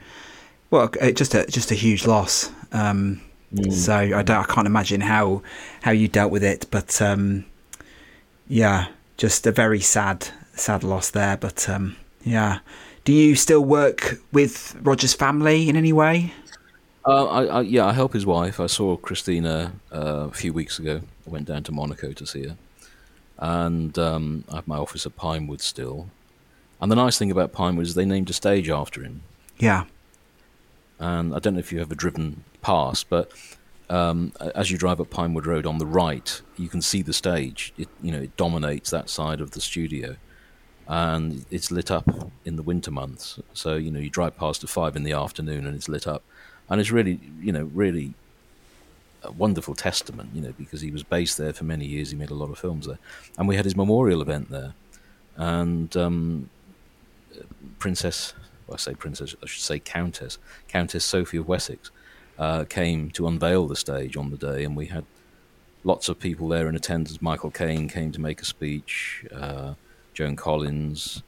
well, just a huge loss. So I can't imagine how you dealt with it, but yeah, just a very sad loss there. But yeah, do you still work with Roger's family in any way? I help his wife. I saw Christina a few weeks ago. I went down to Monaco to see her. And I have my office at Pinewood still. And the nice thing about Pinewood is they named a stage after him. Yeah. And I don't know if you've ever driven past, but as you drive up Pinewood Road on the right, you can see the stage. It, you know, it dominates that side of the studio. And it's lit up in the winter months. So, you know, you drive past at 5 PM and it's lit up. And it's really, you know, really a wonderful testament, you know, because he was based there for many years. He made a lot of films there. And we had his memorial event there. And Countess Sophie of Wessex came to unveil the stage on the day. And we had lots of people there in attendance. Michael Caine came to make a speech. Joan Collins,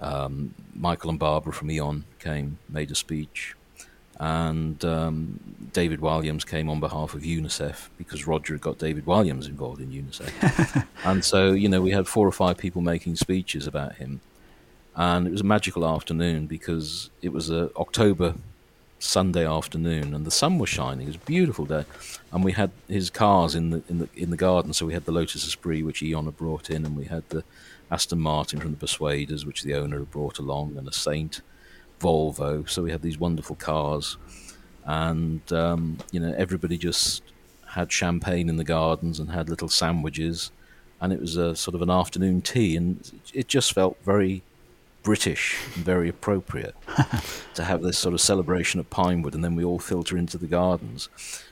Michael and Barbara from Eon came, made a speech. And David Walliams came on behalf of UNICEF because Roger had got David Walliams involved in UNICEF. And so, you know, we had 4 or 5 people making speeches about him. And it was a magical afternoon because it was an October Sunday afternoon and the sun was shining. It was a beautiful day. And we had his cars in the garden. So we had the Lotus Esprit, which Eon had brought in, and we had the Aston Martin from the Persuaders, which the owner had brought along, and a Saint Volvo. So we had these wonderful cars, and you know, everybody just had champagne in the gardens and had little sandwiches, and it was a sort of an afternoon tea, and it just felt very British and very appropriate to have this sort of celebration at Pinewood, and then we all filter into the gardens.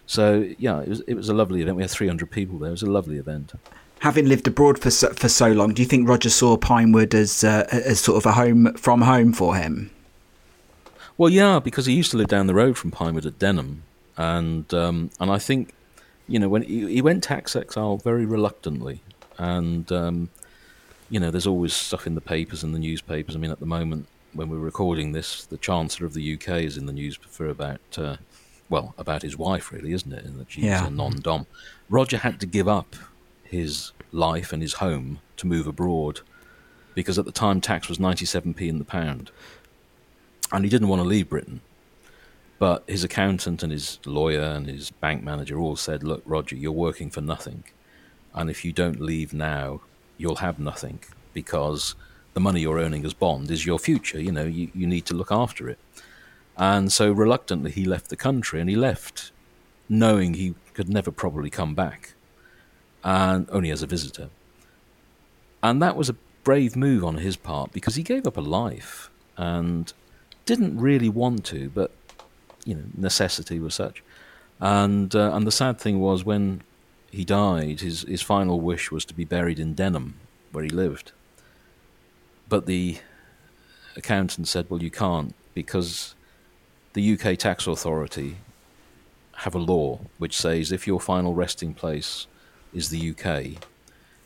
So yeah, it was a lovely event. We had 300 people there. It was a lovely event. Having lived abroad for so long, do you think Roger saw Pinewood as sort of a home from home for him? Well, yeah, because he used to live down the road from Pinewood at Denham, and I think, you know, when he went tax exile very reluctantly, and you know, there's always stuff in the papers and the newspapers. I mean, at the moment when we're recording this, the Chancellor of the UK is in the news for about his wife, really, isn't it? And that she's a non-dom. Roger had to give up his life and his home to move abroad because at the time tax was 97p in the pound. And he didn't want to leave Britain. But his accountant and his lawyer and his bank manager all said, look, Roger, you're working for nothing. And if you don't leave now, you'll have nothing because the money you're earning as Bond is your future. You know, you need to look after it. And so reluctantly, he left the country, and he left knowing he could never probably come back, and only as a visitor. And that was a brave move on his part because he gave up a life and didn't really want to, but you know, necessity was such. And the sad thing was, when he died, his final wish was to be buried in Denham, where he lived. But the accountant said, well, you can't, because the UK tax authority have a law which says if your final resting place is the UK,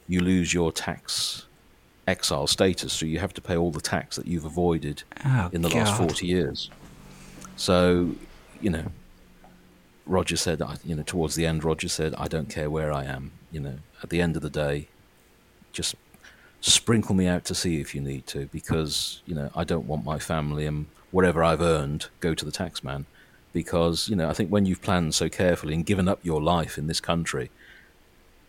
you lose your tax exile status, so you have to pay all the tax that you've avoided in the last 40 years. So, you know, Roger said, you know, towards the end, Roger said, I don't care where I am, you know, at the end of the day, just sprinkle me out to sea if you need to, because, you know, I don't want my family and whatever I've earned go to the tax man. Because, you know, I think when you've planned so carefully and given up your life in this country,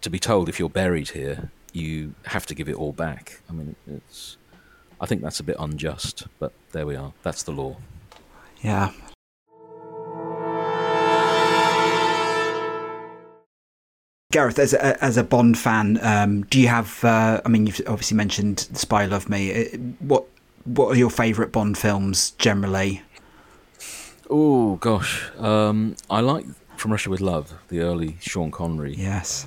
to be told if you're buried here, you have to give it all back. I mean, it's, I think that's a bit unjust, but there we are. That's the law. Yeah. Gareth, as a Bond fan, do you have? I mean, you've obviously mentioned The Spy Who Loved Me. What are your favourite Bond films generally? Oh gosh, I like From Russia with Love, the early Sean Connery. Yes,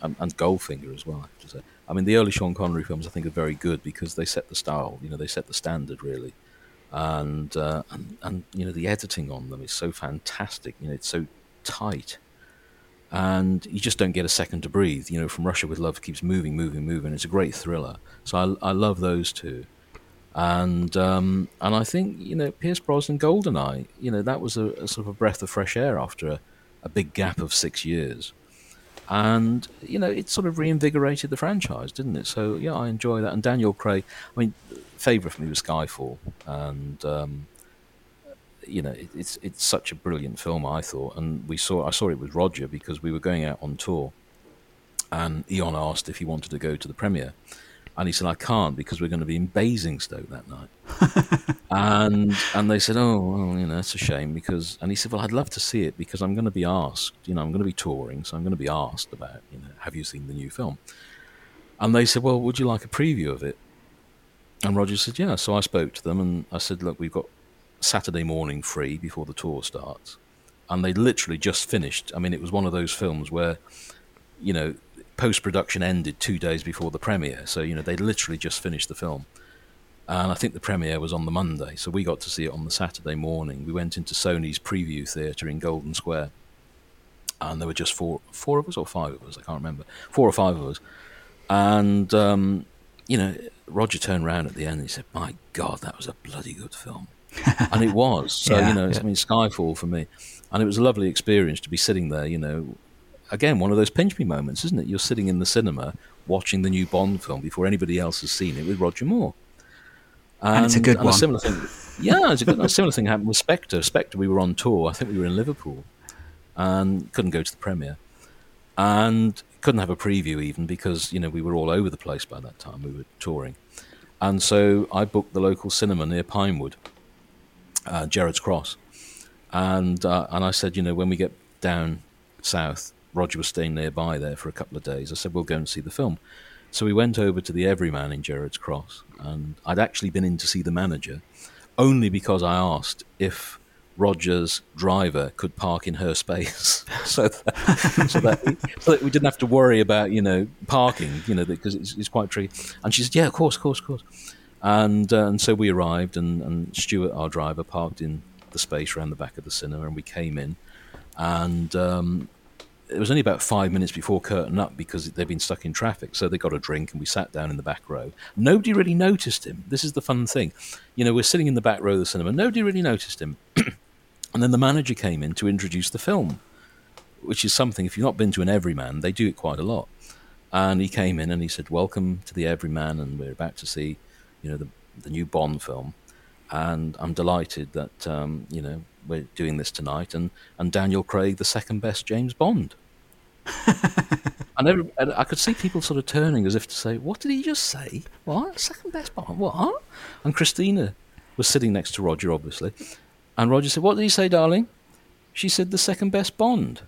and Goldfinger as well, I have to say. I mean, the early Sean Connery films I think are very good because they set the style. You know, they set the standard really, and you know, the editing on them is so fantastic. You know, it's so tight. And you just don't get a second to breathe. You know, From Russia with Love keeps moving, moving, moving. It's a great thriller. So I love those two. And I think, you know, Pierce Brosnan, Goldeneye, you know, that was a sort of a breath of fresh air after a big gap of 6 years. And, you know, it sort of reinvigorated the franchise, didn't it? So, yeah, I enjoy that. And Daniel Craig, I mean, favourite for me was Skyfall. And... you know, it's such a brilliant film, I thought, and I saw it with Roger because we were going out on tour, and Eon asked if he wanted to go to the premiere, and he said, I can't because we're going to be in Basingstoke that night, and they said, oh, well, you know, that's a shame because, and he said, well, I'd love to see it because I'm going to be asked, you know, I'm going to be touring, so I'm going to be asked about, you know, have you seen the new film? And they said, well, would you like a preview of it? And Roger said, yeah. So I spoke to them and I said, look, we've got Saturday morning free before the tour starts, and they literally just finished. I mean, it was one of those films where, you know, post-production ended 2 days before the premiere, so, you know, they literally just finished the film, and I think the premiere was on the Monday, so we got to see it on the Saturday morning. We went into Sony's preview theatre in Golden Square, and there were just four of us or five of us, I can't remember, 4 or 5 of us, and you know, Roger turned round at the end and he said, my God, that was a bloody good film. And it was. So, yeah, you know, yeah. I mean, Skyfall for me. And it was a lovely experience to be sitting there, you know. Again, one of those pinch me moments, isn't it? You're sitting in the cinema watching the new Bond film before anybody else has seen it with Roger Moore. And it's a good one. A similar thing, yeah, it's a good one. A similar thing happened with Spectre. Spectre, we were on tour. I think we were in Liverpool and couldn't go to the premiere. And couldn't have a preview even because, you know, we were all over the place by that time. We were touring. And so I booked the local cinema near Pinewood. Gerrard's Cross, and I said, you know, when we get down south, Roger was staying nearby there for a couple of days. I said, we'll go and see the film. So we went over to the Everyman in Gerrard's Cross, and I'd actually been in to see the manager only because I asked if Roger's driver could park in her space, so that we didn't have to worry about, you know, parking, you know, because it's quite tricky. And she said, yeah, of course. And so we arrived, and Stuart, our driver, parked in the space around the back of the cinema, and we came in. And it was only about 5 minutes before curtain up because they'd been stuck in traffic. So they got a drink, and we sat down in the back row. Nobody really noticed him. This is the fun thing. You know, we're sitting in the back row of the cinema. Nobody really noticed him. And then the manager came in to introduce the film, which is something, if you've not been to an Everyman, they do it quite a lot. And he came in, and he said, welcome to the Everyman, and we're about to see... you know, the new Bond film, and I'm delighted that, you know, we're doing this tonight, and Daniel Craig, the second best James Bond. And I could see people sort of turning as if to say, what did he just say? What? Second best Bond? What? And Christina was sitting next to Roger, obviously, and Roger said, what did he say, darling? She said, the second best Bond.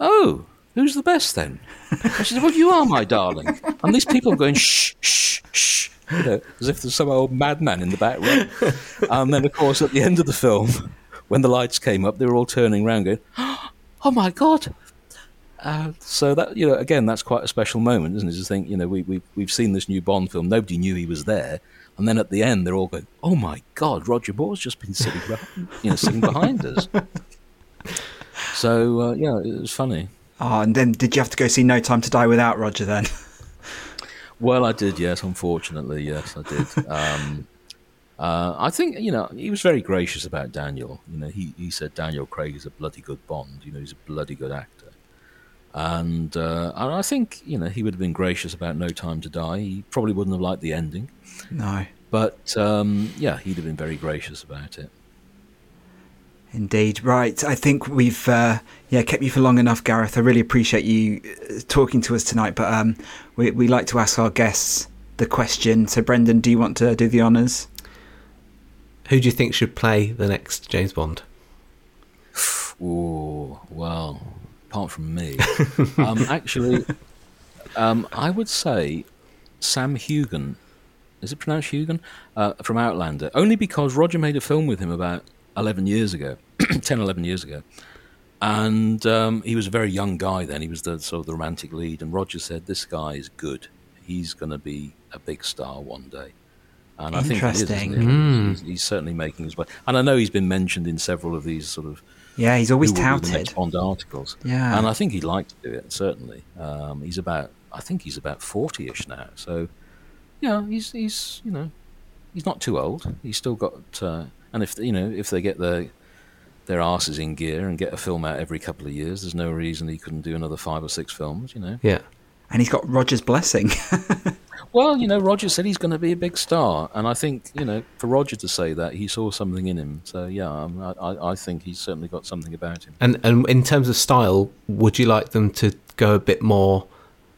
Oh, who's the best then? And she said, well, you are, my darling. And these people are going, shh, shh, shh. You know, as if there's some old madman in the back row. And then, of course, at the end of the film, when the lights came up, they were all turning around going, oh my God. So that, you know, again, that's quite a special moment, isn't it? Just think, you know, we've seen this new Bond film. Nobody knew he was there. And then at the end, they're all going, oh my God, Roger Moore's just been sitting behind, you know, sitting behind us. So, yeah, it was funny. Oh, and then did you have to go see No Time to Die without Roger then? Well, I did, yes, unfortunately, yes, I did. I think, you know, he was very gracious about Daniel. You know, he said Daniel Craig is a bloody good Bond. You know, he's a bloody good actor. And I think, you know, he would have been gracious about No Time to Die. He probably wouldn't have liked the ending. No. But, yeah, he'd have been very gracious about it. Indeed. Right. I think we've kept you for long enough, Gareth. I really appreciate you talking to us tonight. But we like to ask our guests the question. So, Brendan, do you want to do the honours? Who do you think should play the next James Bond? Oh, well, apart from me. I would say Sam Hugan. Is it pronounced Hugan? From Outlander. Only because Roger made a film with him about 11 years ago, 10, 11 years ago. And he was a very young guy then. He was the sort of the romantic lead. And Roger said, this guy is good. He's going to be a big star one day. And I think he is, isn't he? Mm. He's certainly making his way. And I know he's been mentioned in several of these sort of... Yeah, he's always touted. Bond articles. Yeah. And I think he'd like to do it, certainly. He's about 40-ish now. So, yeah, he's you know, he's not too old. He's still got... And if they get their asses in gear and get a film out every couple of years, there's no reason he couldn't do another 5 or 6 films, you know. Yeah, and he's got Roger's blessing. Well, you know, Roger said he's going to be a big star, and I think, you know, for Roger to say that, he saw something in him. So yeah, I think he's certainly got something about him. And in terms of style, would you like them to go a bit more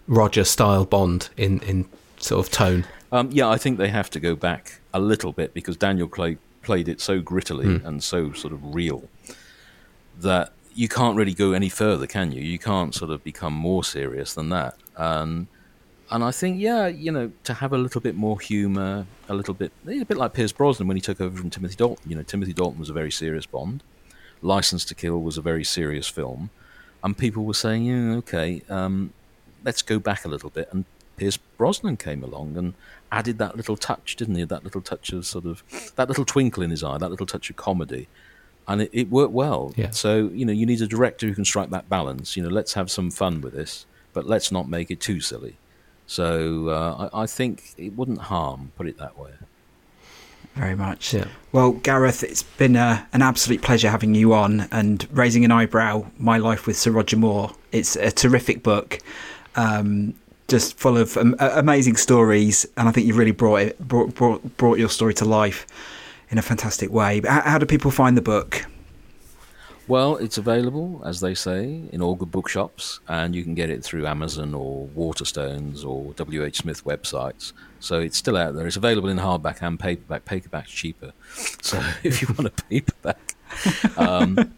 Roger style Bond in sort of tone? Yeah, I think they have to go back a little bit because Daniel Craig played it so grittily and so sort of real that you can't really go any further, can you? You can't sort of become more serious than that. And I think, yeah, you know, to have a little bit more humour, a bit like Pierce Brosnan when he took over from Timothy Dalton. You know, Timothy Dalton was a very serious Bond. Licence to Kill was a very serious film. And people were saying, yeah, okay, let's go back a little bit. And Pierce Brosnan came along and added that little touch, didn't he? That little touch of sort of, that little twinkle in his eye, that little touch of comedy. And it worked well. Yeah. So, you know, you need a director who can strike that balance. You know, let's have some fun with this, but let's not make it too silly. So I think it wouldn't harm, put it that way. Very much. Yeah. Well, Gareth, it's been an absolute pleasure having you on, and Raising an Eyebrow, My Life with Sir Roger Moore. It's a terrific book. Just full of amazing stories, and I think you've really brought your story to life in a fantastic way. But how do people find the book? Well, it's available, as they say, in all good bookshops, and you can get it through Amazon or Waterstones or WH Smith websites. So it's still out there. It's available in hardback and paperback. Paperback's cheaper, so if you want a paperback.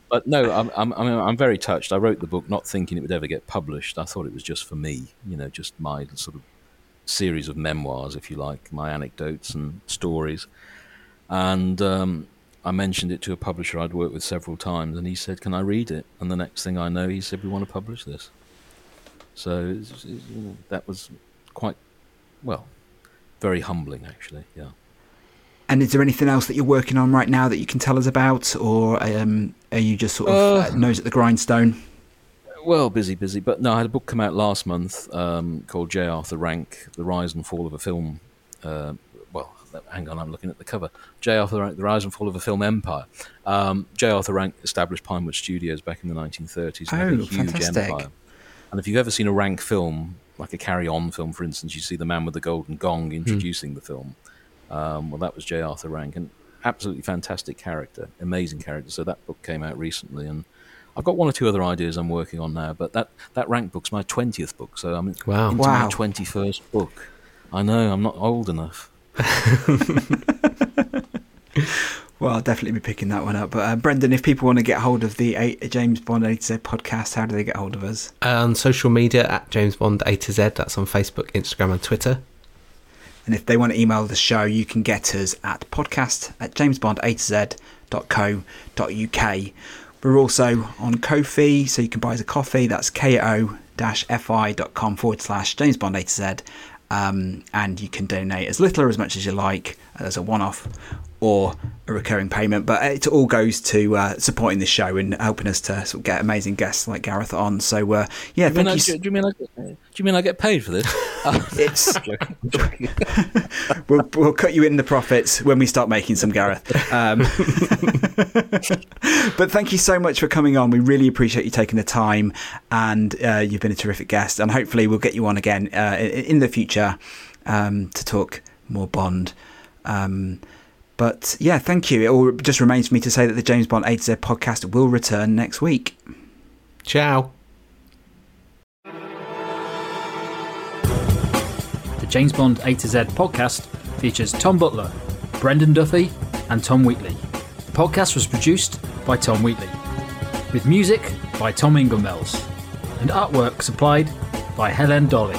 But no, I'm very touched. I wrote the book not thinking it would ever get published. I thought it was just for me, you know, just my sort of series of memoirs, if you like, my anecdotes and stories. And I mentioned it to a publisher I'd worked with several times, and he said, "Can I read it?" And the next thing I know, he said, "We want to publish this." So that was quite, well, very humbling, actually. Yeah. And is there anything else that you're working on right now that you can tell us about, or are you just sort of nose at the grindstone? Well, busy. But no, I had a book come out last month called J. Arthur Rank, The Rise and Fall of a Film. Hang on, I'm looking at the cover. J. Arthur Rank, The Rise and Fall of a Film Empire. J. Arthur Rank established Pinewood Studios back in the 1930s. And had a huge empire. And if you've ever seen a Rank film, like a Carry On film, for instance, you see the man with the golden gong introducing the film. Well, that was J. Arthur Rank, an absolutely fantastic character, amazing character. So that book came out recently, and I've got 1 or 2 other ideas I'm working on now. But that Rank book's my 20th book, so I'm into my 21st book. I know, I'm not old enough. Well, I'll definitely be picking that one up. But Brendan, if people want to get hold of the James Bond A to Z podcast, how do they get hold of us? On social media at James Bond A to Z. That's on Facebook, Instagram, and Twitter. And if they want to email the show, you can get us at podcast@jamesbondaz.co.uk. We're also on Ko-fi, so you can buy us a coffee. That's ko-fi.com/JamesBondAZ. And you can donate as little or as much as you like as a one-off or a recurring payment, but it all goes to supporting the show and helping us to sort of get amazing guests like Gareth on. So yeah, do you mean I get paid for this? It's we'll cut you in the profits when we start making some, Gareth. But thank you so much for coming on. We really appreciate you taking the time, and you've been a terrific guest, and hopefully we'll get you on again in the future to talk more Bond. But yeah, thank you. It all just remains for me to say that the James Bond A to Z podcast will return next week. Ciao. The James Bond A to Z podcast features Tom Butler, Brendan Duffy, and Tom Wheatley. The podcast was produced by Tom Wheatley, with music by Tom Inglebells, and artwork supplied by Helen Dolly.